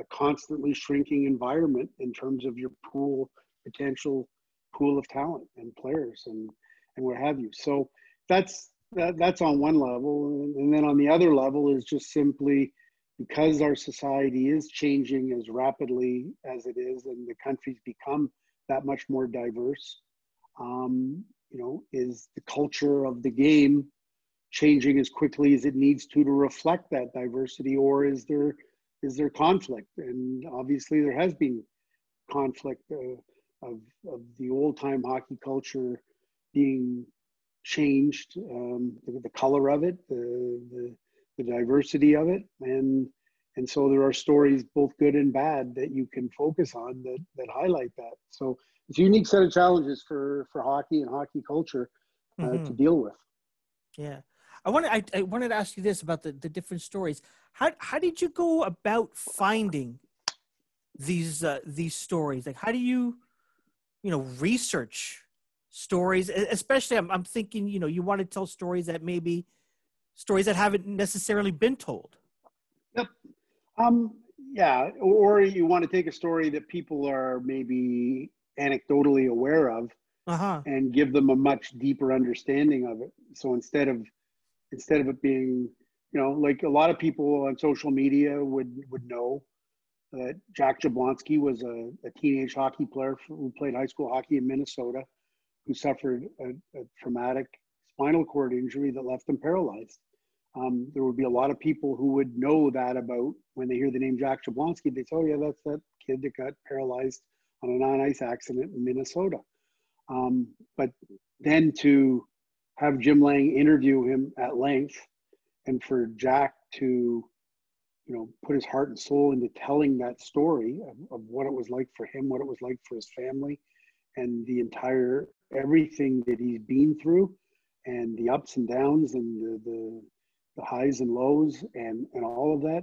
a constantly shrinking environment in terms of your pool, potential pool of talent and players and, and what have you. So that's, that, that's on one level. And then on the other level is just simply because our society is changing as rapidly as it is, and the country's become that much more diverse, um, you know, is the culture of the game changing as quickly as it needs to to reflect that diversity, or is there is there conflict? And obviously there has been conflict uh, of, of the old-time hockey culture being changed, um, the, the color of it, the, the the diversity of it, and and so there are stories, both good and bad, that you can focus on that that highlight that. So it's a unique set of challenges for for hockey and hockey culture uh, mm-hmm. to deal with. Yeah. I wanted, I, I wanted to ask you this about the, the different stories. How how did you go about finding these uh, these stories? Like, how do you, you know, research stories? Especially, I'm, I'm thinking, you know, you want to tell stories that maybe stories that haven't necessarily been told. Yep. Um, yeah, or you want to take a story that people are maybe anecdotally aware of, uh-huh, and give them a much deeper understanding of it. So instead of instead of it being, you know, like a lot of people on social media would would know that Jack Jablonski was a, a teenage hockey player who played high school hockey in Minnesota, who suffered a, a traumatic spinal cord injury that left him paralyzed. Um, there would be a lot of people who would know that about when they hear the name Jack Jablonski. They say, oh, yeah, that's that kid that got paralyzed on an on-ice accident in Minnesota. Um, but then to have Jim Lang interview him at length, and for Jack to, you know, put his heart and soul into telling that story of, of what it was like for him, what it was like for his family, and the entire, everything that he's been through, and the ups and downs, and the, the the highs and lows, and, and all of that,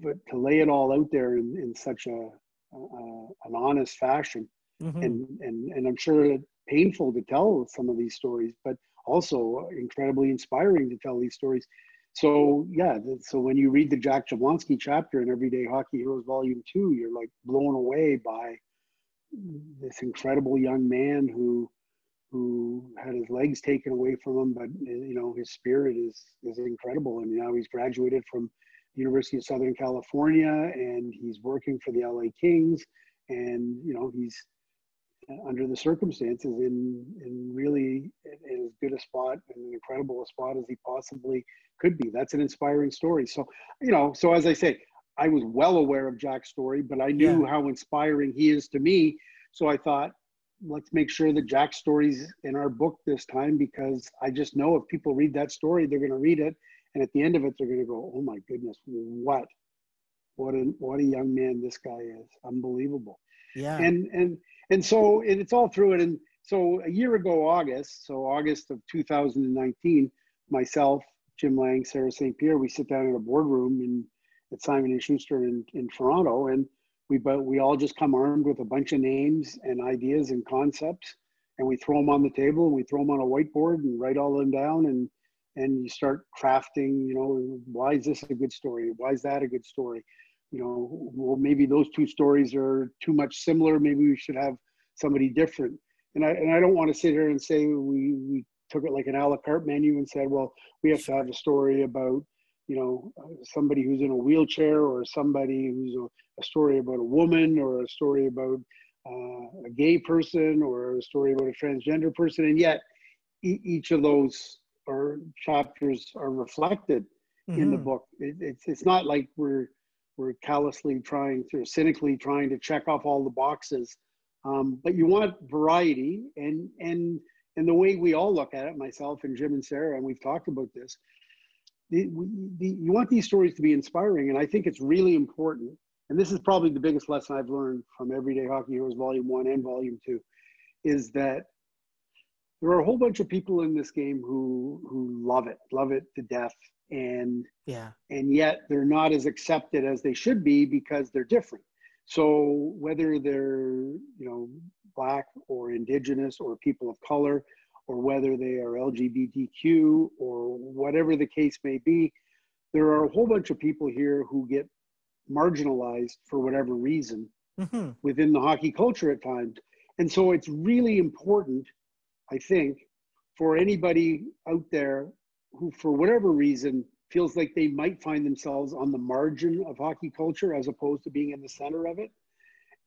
but to lay it all out there in, in such a, a, an honest fashion. Mm-hmm. and, and, and I'm sure it's painful to tell some of these stories, but also incredibly inspiring to tell these stories. So yeah, so when you read the Jack Jablonski chapter in Everyday Hockey Heroes Volume two, you're like blown away by this incredible young man who who had his legs taken away from him, but you know, his spirit is is incredible. And now he's graduated from the University of Southern California, and he's working for the L A Kings, and you know, he's under the circumstances in in really in as good a spot and an incredible a spot as he possibly could be. That's an inspiring story. So you know, so as I say, I was well aware of Jack's story, but I knew yeah. how inspiring he is to me. So I thought, let's make sure that Jack's story's in our book this time, because I just know if people read that story, they're going to read it. And at the end of it, they're going to go, oh my goodness, what, what a, what a young man this guy is. Unbelievable. Yeah. And, and, and so it, it's all through it. And so a year ago, August, so August of two thousand nineteen, myself, Jim Lang, Sarah Saint Pierre, we sit down in a boardroom in at Simon and Schuster in, in Toronto. And We but we all just come armed with a bunch of names and ideas and concepts, and we throw them on the table, and we throw them on a whiteboard and write all of them down, and and you start crafting. You know, why is this a good story? Why is that a good story? You know, well, maybe those two stories are too much similar. Maybe we should have somebody different. And I and I don't want to sit here and say we we took it like an a la carte menu and said, well, we have to have a story about, you know, somebody who's in a wheelchair, or somebody who's a, a story about a woman, or a story about uh, a gay person, or a story about a transgender person. And yet e- each of those are chapters are reflected mm-hmm. in the book. It, it's, it's not like we're, we're callously trying to, cynically trying to check off all the boxes, um, but you want variety. And, and, and the way we all look at it, myself and Jim and Sarah, and we've talked about this, The, the, you want these stories to be inspiring, and I think it's really important. And this is probably the biggest lesson I've learned from Everyday Hockey Heroes Volume one and Volume two, is that there are a whole bunch of people in this game who who love it, love it to death, and yeah, and yet they're not as accepted as they should be because they're different. So whether they're, you know, Black or Indigenous or people of color, or whether they are L G B T Q or whatever the case may be, there are a whole bunch of people here who get marginalized for whatever reason mm-hmm. within the hockey culture at times. And so it's really important, I think, for anybody out there who, for whatever reason, feels like they might find themselves on the margin of hockey culture as opposed to being in the center of it,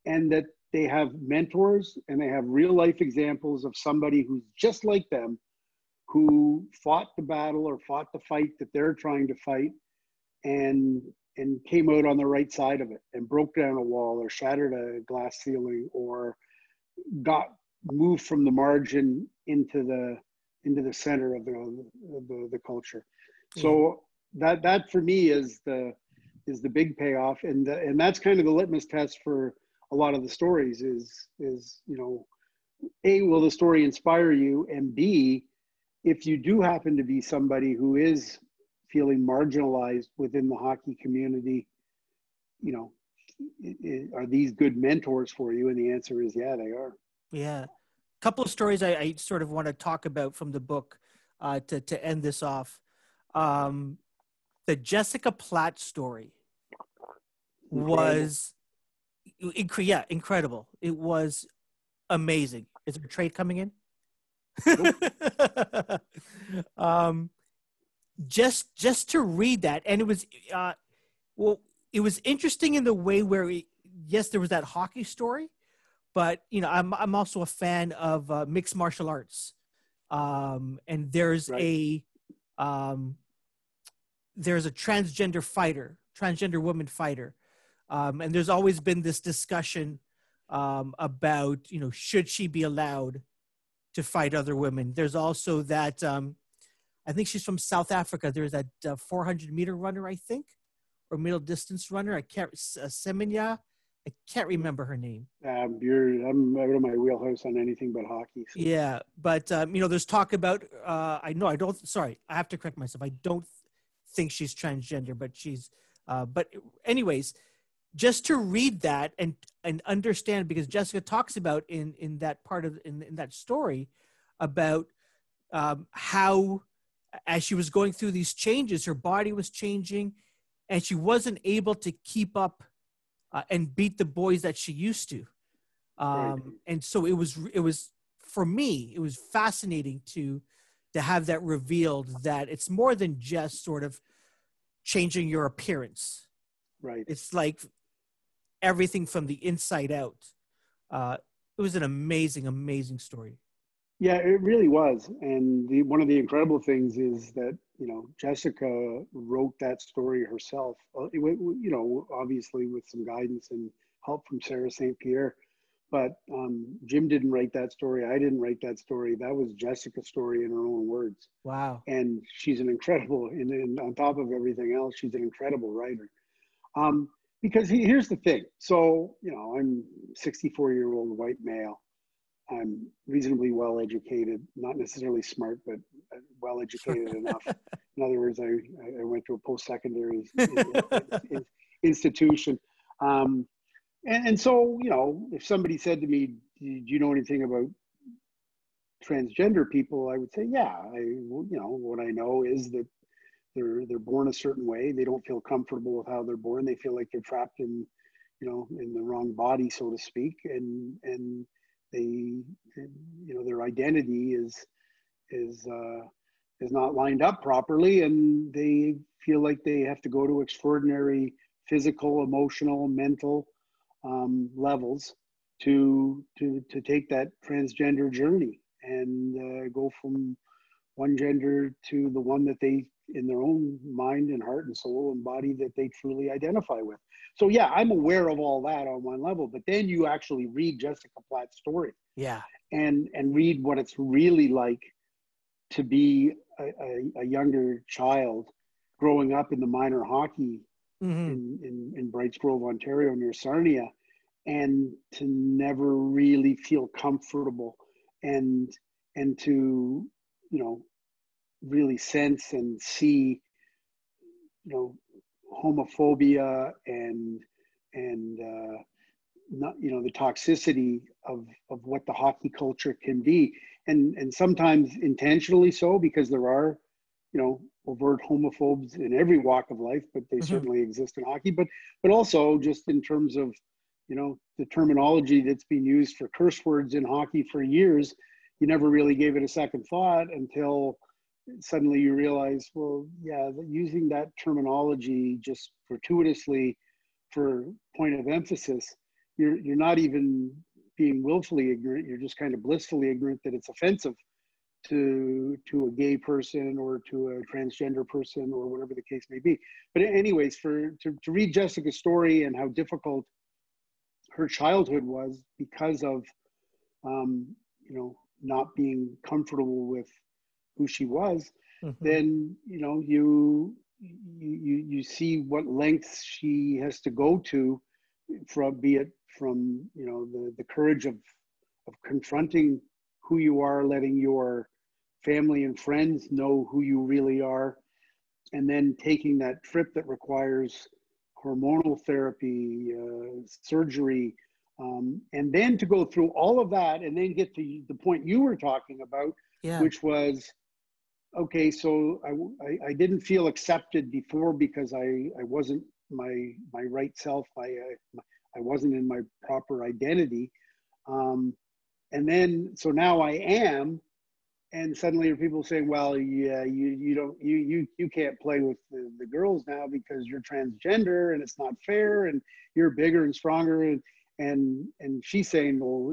and that they have mentors and they have real life examples of somebody who's just like them, who fought the battle or fought the fight that they're trying to fight, and and came out on the right side of it, and broke down a wall or shattered a glass ceiling, or got moved from the margin into the into the center of the of the, the culture. Mm-hmm. So that that for me is the is the big payoff, and the, and that's kind of the litmus test for a lot of the stories is, is, you know, A, will the story inspire you? And B, if you do happen to be somebody who is feeling marginalized within the hockey community, you know, are these good mentors for you? And the answer is, yeah, they are. Yeah. A couple of stories I, I sort of want to talk about from the book uh, to, to end this off. Um, the Jessica Platt story was incredible. Yeah, incredible. It was amazing. Is there a trade coming in? Nope. um, just, just to read that. And it was, uh, well, it was interesting in the way where we, yes, there was that hockey story, but you know, I'm, I'm also a fan of uh, mixed martial arts. Um, and there's right. a, um, there's a transgender fighter, transgender woman fighter. Um, and there's always been this discussion um, about, you know, should she be allowed to fight other women? There's also that, um, I think she's from South Africa. There's that uh, four hundred meter runner, I think, or middle distance runner. I can't, uh, Semenya. I can't remember her name. Um, you're, I'm out of my wheelhouse on anything but hockey. So. Yeah. But, um, you know, there's talk about, uh, I know I don't, sorry, I have to correct myself. I don't think she's transgender, but she's, uh, but anyways, just to read that and, and understand, because Jessica talks about in, in that part of, in, in that story about um, how, as she was going through these changes, her body was changing and she wasn't able to keep up uh, and beat the boys that she used to. Um, and so it was, it was, for me, it was fascinating to, to have that revealed, that it's more than just sort of changing your appearance. Right. It's like, everything from the inside out. Uh, it was an amazing, amazing story. Yeah, it really was. And the, one of the incredible things is that, you know, Jessica wrote that story herself, it, you know, obviously with some guidance and help from Sarah Saint Pierre. But um, Jim didn't write that story. I didn't write that story. That was Jessica's story in her own words. Wow. And she's an incredible, and, and on top of everything else, she's an incredible writer. Um, Because he, here's the thing. So, you know, I'm sixty-four-year-old white male. I'm reasonably well-educated, not necessarily smart, but well-educated enough. In other words, I, I went to a post-secondary institution. Um, and, and so, you know, if somebody said to me, do you know anything about transgender people? I would say, yeah. I, you know, what I know is that They're, they're born a certain way. They don't feel comfortable with how they're born. They feel like they're trapped in, you know, in the wrong body, so to speak. And, and they, you know, their identity is, is, uh, is not lined up properly. And they feel like they have to go to extraordinary physical, emotional, mental um, levels to, to, to take that transgender journey and uh, go from one gender to the one that they, in their own mind and heart and soul and body, that they truly identify with. So yeah, I'm aware of all that on one level, but then you actually read Jessica Platt's story. Yeah. And, and read what it's really like to be a, a, a younger child growing up in the minor hockey mm-hmm. in, in, in Brights Grove, Ontario, near Sarnia, and to never really feel comfortable and, and to, you know, really sense and see, you know, homophobia and and uh, not, you know, the toxicity of of what the hockey culture can be, and and sometimes intentionally so, because there are, you know, overt homophobes in every walk of life, but they mm-hmm. certainly exist in hockey. But but also just in terms of, you know, the terminology that's been used for curse words in hockey for years, you never really gave it a second thought until suddenly you realize, well, yeah, using that terminology just gratuitously for point of emphasis, you're you're not even being willfully ignorant. You're just kind of blissfully ignorant that it's offensive to to a gay person or to a transgender person or whatever the case may be. But anyways, for to, to read Jessica's story and how difficult her childhood was because of, um, you know, not being comfortable with who she was, mm-hmm. then, you know, you, you, you see what lengths she has to go to, from, be it from, you know, the, the courage of, of confronting who you are, letting your family and friends know who you really are, and then taking that trip that requires hormonal therapy, uh, surgery, um, and then to go through all of that and then get to the point you were talking about, yeah. which was, okay, so I, I, I didn't feel accepted before because I, I wasn't my my right self, I, I, my, I wasn't in my proper identity. Um, and then, so now I am, and suddenly people saying, well, yeah, you, you don't, you, you, you can't play with the, the girls now because you're transgender and it's not fair and you're bigger and stronger. And, and, and she's saying, well,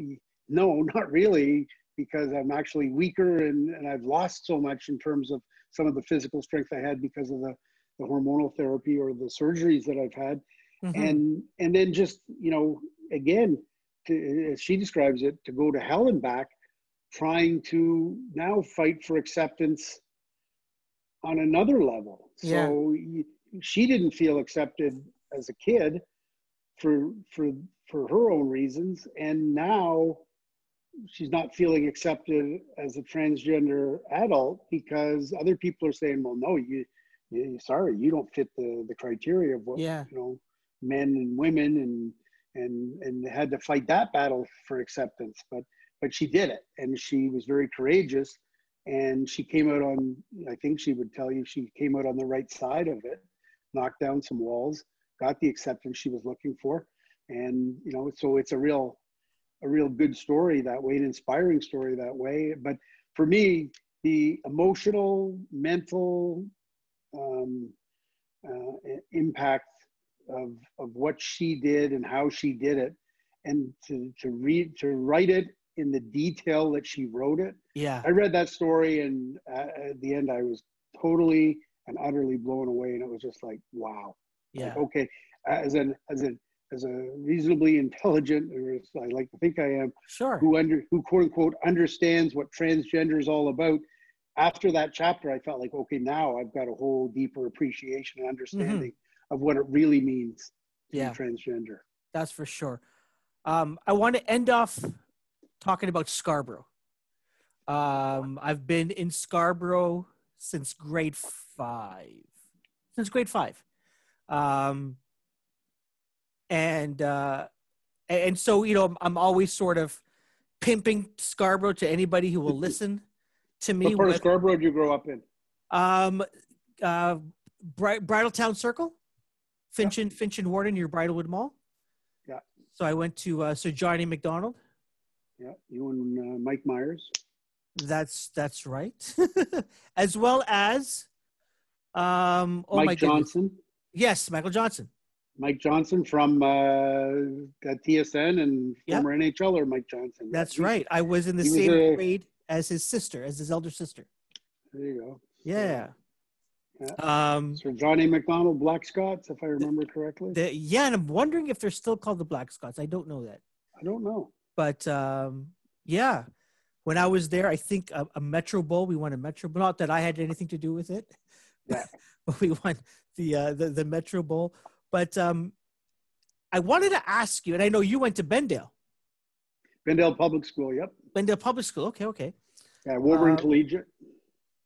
no, not really, because I'm actually weaker and, and I've lost so much in terms of some of the physical strength I had because of the, the hormonal therapy or the surgeries that I've had. Mm-hmm. And, and then just, you know, again, to, as she describes it, to go to hell and back, trying to now fight for acceptance on another level. Yeah. So she didn't feel accepted as a kid for, for, for her own reasons. And now she's not feeling accepted as a transgender adult because other people are saying, well, no, you, you sorry, you don't fit the, the criteria of what, yeah. you know, men and women and, and, and had to fight that battle for acceptance, but, but she did it. And she was very courageous, and she came out on, I think she would tell you, she came out on the right side of it, knocked down some walls, got the acceptance she was looking for. And, you know, so it's a real, a real good story that way, an inspiring story that way. But for me, the emotional, mental um, uh, impact of, of what she did and how she did it, and to, to read, to write it in the detail that she wrote it. Yeah. I read that story, and at the end I was totally and utterly blown away. And it was just like, wow. Yeah. Like, okay. As an, as an, as a reasonably intelligent, or as I like to think I am, sure. who under, who quote unquote understands what transgender is all about. After that chapter, I felt like, okay, now I've got a whole deeper appreciation and understanding mm-hmm. of what it really means to yeah. be transgender. That's for sure. Um, I want to end off talking about Scarborough. Um, I've been in Scarborough since grade five. Since grade five. Um, and, uh, and so, you know, I'm always sort of pimping Scarborough to anybody who will listen to me. What part of Scarborough did you grow up in? Um, uh, Bri- Bridletown Circle, Finch and, yeah. Finch and Warden, near Bridlewood Mall. Yeah. So I went to uh, Sir Johnny MacDonald. Yeah, you and uh, Mike Myers. That's that's right, as well as um, oh Mike my Johnson. Goodness. Yes, Michael Johnson. Mike Johnson from uh, T S N and yep. former N H L er Mike Johnson. That's he, right. I was in the same was, uh, grade as his sister, as his elder sister. There you go. Yeah. yeah. Um, Sir Johnny MacDonald, Black Scots, if I remember the, correctly. The, yeah, and I'm wondering if they're still called the Black Scots. I don't know that. I don't know. But, um, yeah, when I was there, I think a, a Metro Bowl, we won a Metro Bowl. Not that I had anything to do with it. Yeah. But we won the, uh, the the Metro Bowl. But um, I wanted to ask you, and I know you went to Bendale. Bendale Public School, yep. Bendale Public School, okay, okay. Yeah, Woburn uh, Collegiate.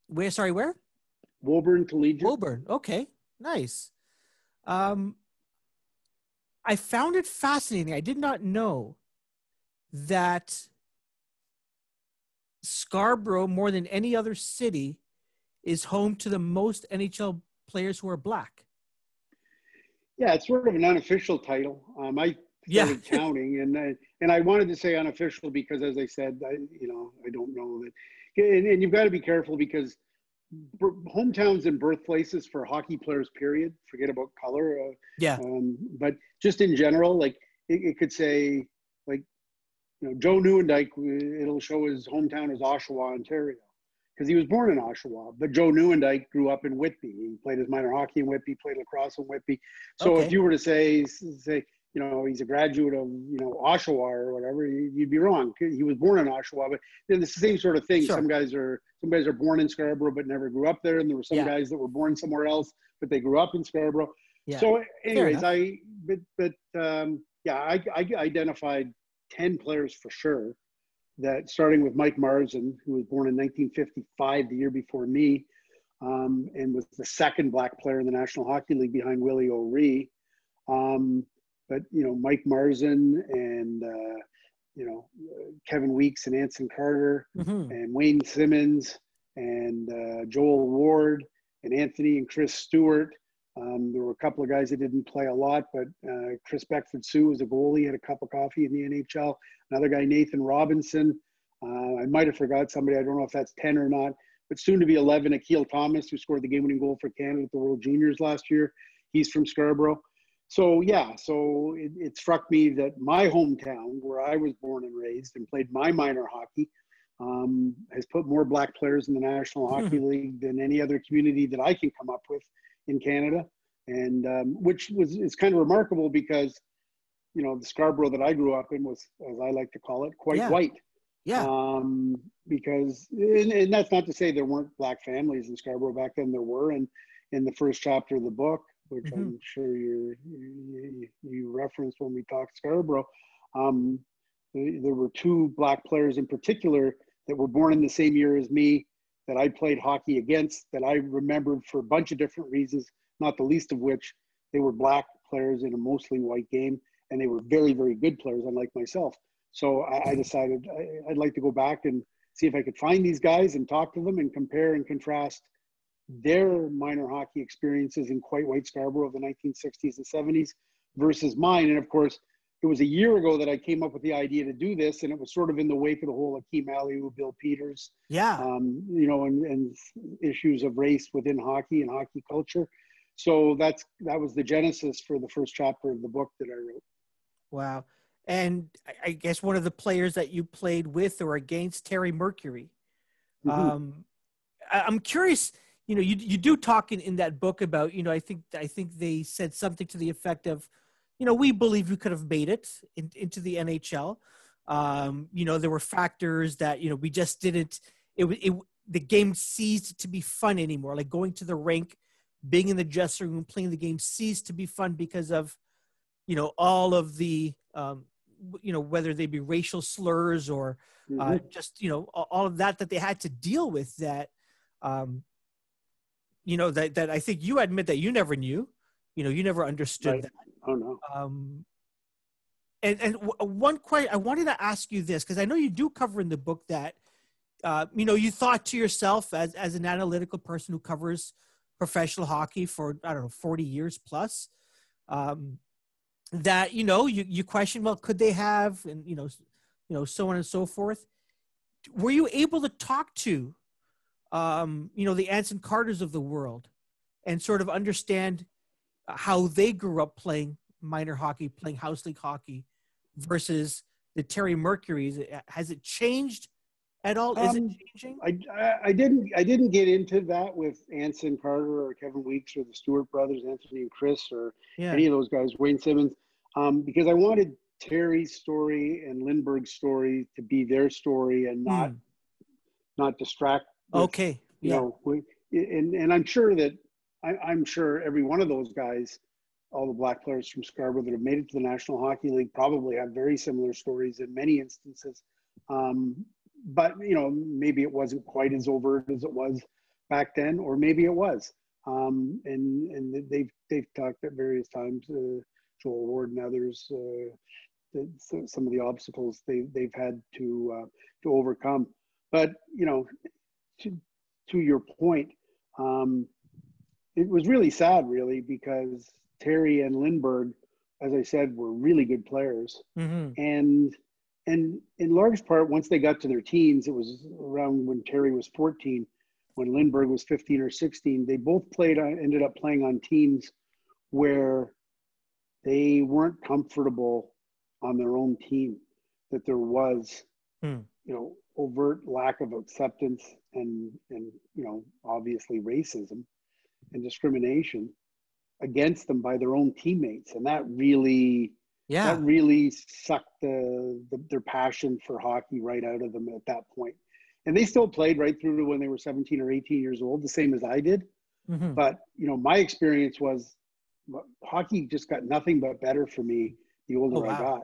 Where, sorry, where? Woburn Collegiate. Woburn, okay, nice. Um, I found it fascinating. I did not know that Scarborough, more than any other city, is home to the most N H L players who are Black. Yeah, it's sort of an unofficial title. Um, I started yeah. counting, and I, and I wanted to say unofficial because, as I said, I, you know, I don't know that. And, and you've got to be careful because b- hometowns and birthplaces for hockey players, period, forget about color. Uh, yeah. Um, but just in general, like it, it could say, like, you know, Joe Newendike, it'll show his hometown as Oshawa, Ontario, because he was born in Oshawa. But Joe Newendike grew up in Whitby. He played his minor hockey in Whitby, played lacrosse in Whitby. So okay. if you were to say, say, you know, he's a graduate of, you know, Oshawa or whatever, you'd be wrong. He was born in Oshawa, but then it's the same sort of thing. Sure. Some guys are some guys are born in Scarborough but never grew up there, and there were some yeah. guys that were born somewhere else but they grew up in Scarborough. Yeah. So, anyways, I but but um, yeah, I, I identified ten players for sure, that starting with Mike Marzen, who was born in nineteen fifty-five, the year before me, um, and was the second Black player in the National Hockey League behind Willie O'Ree. Um, but, you know, Mike Marzen and, uh, you know, Kevin Weekes and Anson Carter mm-hmm. and Wayne Simmonds and uh, Joel Ward and Anthony and Chris Stewart. Um, there were a couple of guys that didn't play a lot, but uh, Chris Beckford-Sue was a goalie, had a cup of coffee in the N H L. Another guy, Nathan Robinson. Uh, I might have forgot somebody. I don't know if that's ten or not. But soon to be eleven, Akil Thomas, who scored the game-winning goal for Canada at the World Juniors last year. He's from Scarborough. So, yeah, so it, it struck me that my hometown, where I was born and raised and played my minor hockey, um, has put more black players in the National Hockey mm. League than any other community that I can come up with in Canada. And um, which was is kind of remarkable because, you know, the Scarborough that I grew up in was, as I like to call it, quite yeah. white. Yeah. Um, because, and, and that's not to say there weren't black families in Scarborough back then. There were. And in the first chapter of the book, which mm-hmm. I'm sure you're, you you referenced when we talked Scarborough, um, there were two black players in particular that were born in the same year as me that I played hockey against, that I remembered for a bunch of different reasons, not the least of which they were black players in a mostly white game, and they were very, very good players, unlike myself. So I, I decided I, I'd like to go back and see if I could find these guys and talk to them and compare and contrast their minor hockey experiences in quite white Scarborough of the nineteen sixties and seventies versus mine. And of course, it was a year ago that I came up with the idea to do this, and it was sort of in the wake of the whole Akeem Aliou, Bill Peters, yeah, um, you know, and, and issues of race within hockey and hockey culture. So that's that was the genesis for the first chapter of the book that I wrote. Wow. And I guess one of the players that you played with or against, Terry Mercury. Mm-hmm. Um, I'm curious, you know, you, you do talk in, in that book about, you know, I think, I think they said something to the effect of, you know, we believe you could have made it in, into the N H L. Um, you know, there were factors that, you know, we just didn't, it, it, the game ceased to be fun anymore. Like going to the rink, being in the dressing room, playing the game ceased to be fun because of, you know, all of the, um, you know, whether they be racial slurs or uh, mm-hmm. just, you know, all of that, that they had to deal with that, um, you know, that, that I think you admit that you never knew, you know, you never understood right. that. Oh, no. Um, and and w- one question, I wanted to ask you this, because I know you do cover in the book that, uh, you know, you thought to yourself as, as an analytical person who covers professional hockey for, I don't know, forty years plus, um, that, you know, you, you question, well, could they have, and, you know, you know, so on and so forth. Were you able to talk to, um, you know, the Anson Carters of the world and sort of understand how they grew up playing minor hockey, playing house league hockey versus the Terry Mercuries? Has it changed at all? Is um, it changing? I, I didn't, I didn't get into that with Anson Carter or Kevin Weekes or the Stewart brothers, Anthony and Chris, or yeah. any of those guys, Wayne Simmonds, um, because I wanted Terry's story and Lindbergh's story to be their story and not, mm. not distract. With, okay. You yeah. know, and, and I'm sure that, I, I'm sure every one of those guys, all the black players from Scarborough that have made it to the National Hockey League probably have very similar stories in many instances. Um, but, you know, maybe it wasn't quite as overt as it was back then, or maybe it was. Um, and and they've, they've talked at various times, uh, Joel Ward and others, uh, that some of the obstacles they, they've had to, uh, to overcome. But, you know, to, to your point, um, it was really sad, really, because Terry and Lindbergh, as I said, were really good players. Mm-hmm. And and in large part, once they got to their teens, it was around when Terry was fourteen, when Lindbergh was fifteen or sixteen, they both played, ended up playing on teams where they weren't comfortable on their own team, that there was, mm. you know, overt lack of acceptance and, and you know, obviously racism and discrimination against them by their own teammates. And that really, yeah. that really sucked the, the, their passion for hockey right out of them at that point. And they still played right through to when they were seventeen or eighteen years old, the same as I did. Mm-hmm. But, you know, my experience was hockey just got nothing but better for me the older oh, wow. I got.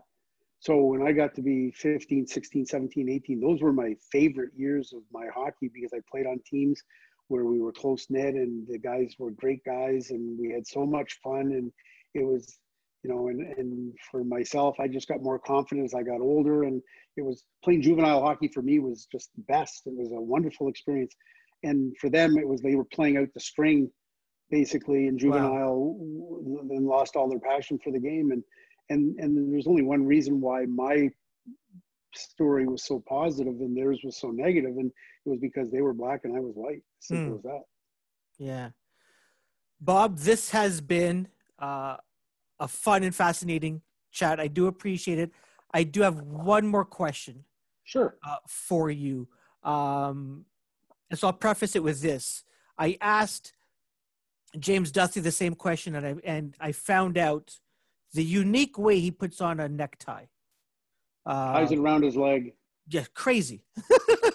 So when I got to be fifteen, sixteen, seventeen, eighteen, those were my favorite years of my hockey because I played on teams where we were close knit and the guys were great guys and we had so much fun. And it was, you know, and, and for myself, I just got more confident as I got older, and it was playing juvenile hockey for me was just the best. It was a wonderful experience. And for them, it was, they were playing out the string basically in juvenile. Wow. And lost all their passion for the game. And, and, and there's only one reason why my story was so positive and theirs was so negative, and it was because they were black and I was white. Simple mm. as that. Yeah. Bob, this has been uh, a fun and fascinating chat. I do appreciate it. I do have one more question. Sure. Uh, for you. Um, and so I'll preface it with this. I asked James Duthie the same question, and I, and I found out the unique way he puts on a necktie. Uh, Ties it around his leg. Yeah, crazy.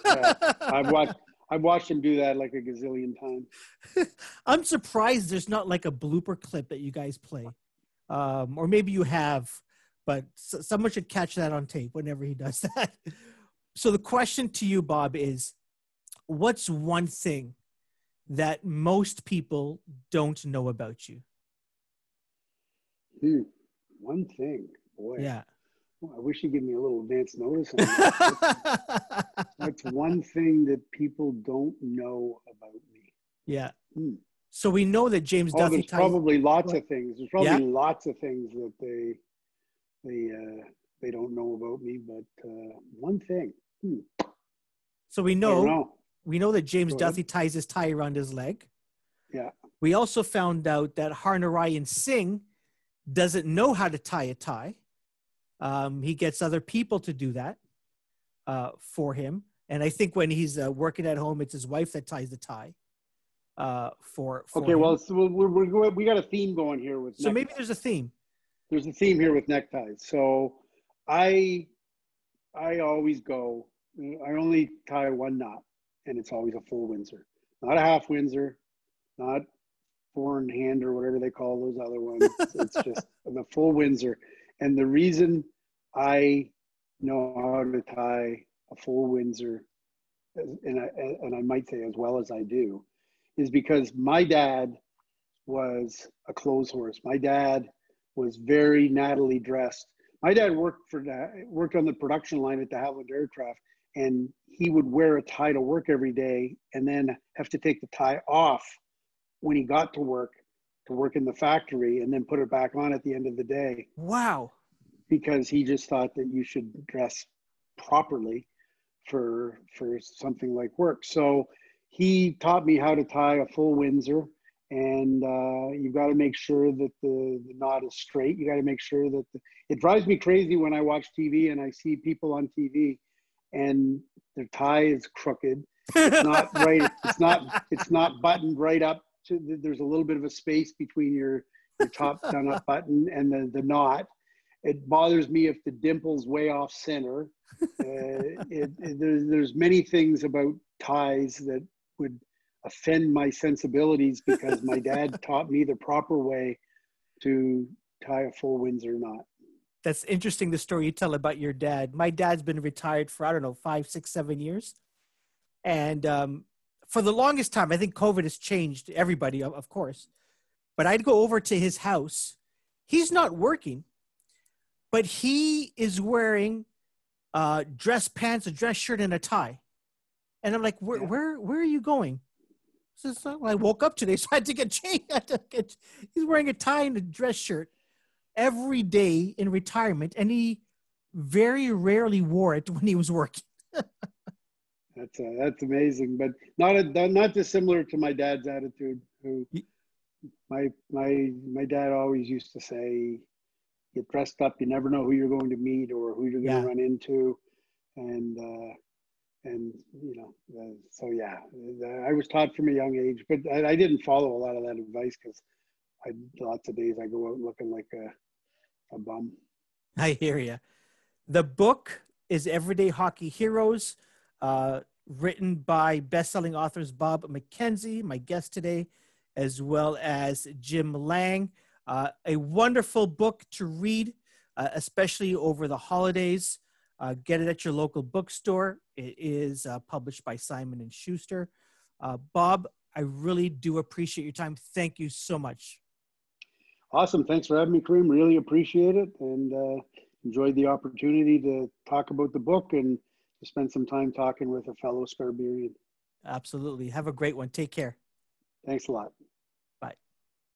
Yeah, I've watched I've watched him do that like a gazillion times. I'm surprised there's not like a blooper clip that you guys play. Um, or maybe you have, but someone should catch that on tape whenever he does that. So the question to you, Bob, is what's one thing that most people don't know about you? Hmm. One thing, boy. Yeah. I wish you'd give me a little advance notice on that. That's, that's one thing that people don't know about me. Yeah. Hmm. So we know that James oh, Duthie. There's ties- probably lots of things. There's probably yeah. lots of things that they they uh, they don't know about me. But uh, one thing. Hmm. So we know, know we know that James Duthie ties his tie around his leg. Yeah. We also found out that Harnarayan Singh doesn't know how to tie a tie. Um, he gets other people to do that uh, for him. And I think when he's uh, working at home, it's his wife that ties the tie uh, for, for Okay, him. well, so we're, we're, we got a theme going here. with. So neckties. Maybe there's a theme. There's a theme here with neckties. So I, I always go, I only tie one knot, and it's always a full Windsor. Not a half Windsor, not four in hand or whatever they call those other ones. It's just the full Windsor. And the reason I know how to tie a full Windsor, and I, and I might say as well as I do, is because my dad was a clothes horse. My dad was very nattily dressed. My dad worked for worked on the production line at the Havilland Aircraft, and he would wear a tie to work every day and then have to take the tie off when he got to work to work in the factory, and then put it back on at the end of the day. Wow. Because he just thought that you should dress properly for for something like work. So he taught me how to tie a full Windsor, and uh, you've got to make sure that the, the knot is straight. You got to make sure that the, it drives me crazy when I watch T V and I see people on T V and their tie is crooked. It's not right. It's not, it's not buttoned right up. To, there's a little bit of a space between your, your top done up button and the, the knot. It bothers me if the dimple's way off center. Uh, it, it, there's, there's many things about ties that would offend my sensibilities because my dad taught me the proper way to tie a full Windsor knot. That's interesting, the story you tell about your dad. My dad's been retired for, I don't know, five, six, seven years. And, um, for the longest time, I think COVID has changed everybody, of course, but I'd go over to his house. He's not working, but he is wearing uh, dress pants, a dress shirt, and a tie. And I'm like, where, yeah. where, where are you going? So, so I woke up today, so I had to get changed. I had to get, he's wearing a tie and a dress shirt every day in retirement, and he very rarely wore it when he was working. That's uh, that's amazing, but not a, not dissimilar to my dad's attitude. Who my my my dad always used to say, "Get dressed up. You never know who you're going to meet or who you're going yeah. to run into," and uh, and you know. Uh, so yeah, I was taught from a young age, but I, I didn't follow a lot of that advice because I lots of days I go out looking like a a bum. I hear you. The book is Everyday Hockey Heroes. Uh, written by best-selling authors Bob McKenzie, my guest today, as well as Jim Lang. Uh, a wonderful book to read, uh, especially over the holidays. Uh, get it at your local bookstore. It is uh, published by Simon and Schuster. Uh, Bob, I really do appreciate your time. Thank you so much. Awesome. Thanks for having me, Kareem. Really appreciate it, and uh, enjoyed the opportunity to talk about the book and to spend some time talking with a fellow Scaraberian. Absolutely. Have a great one. Take care. Thanks a lot.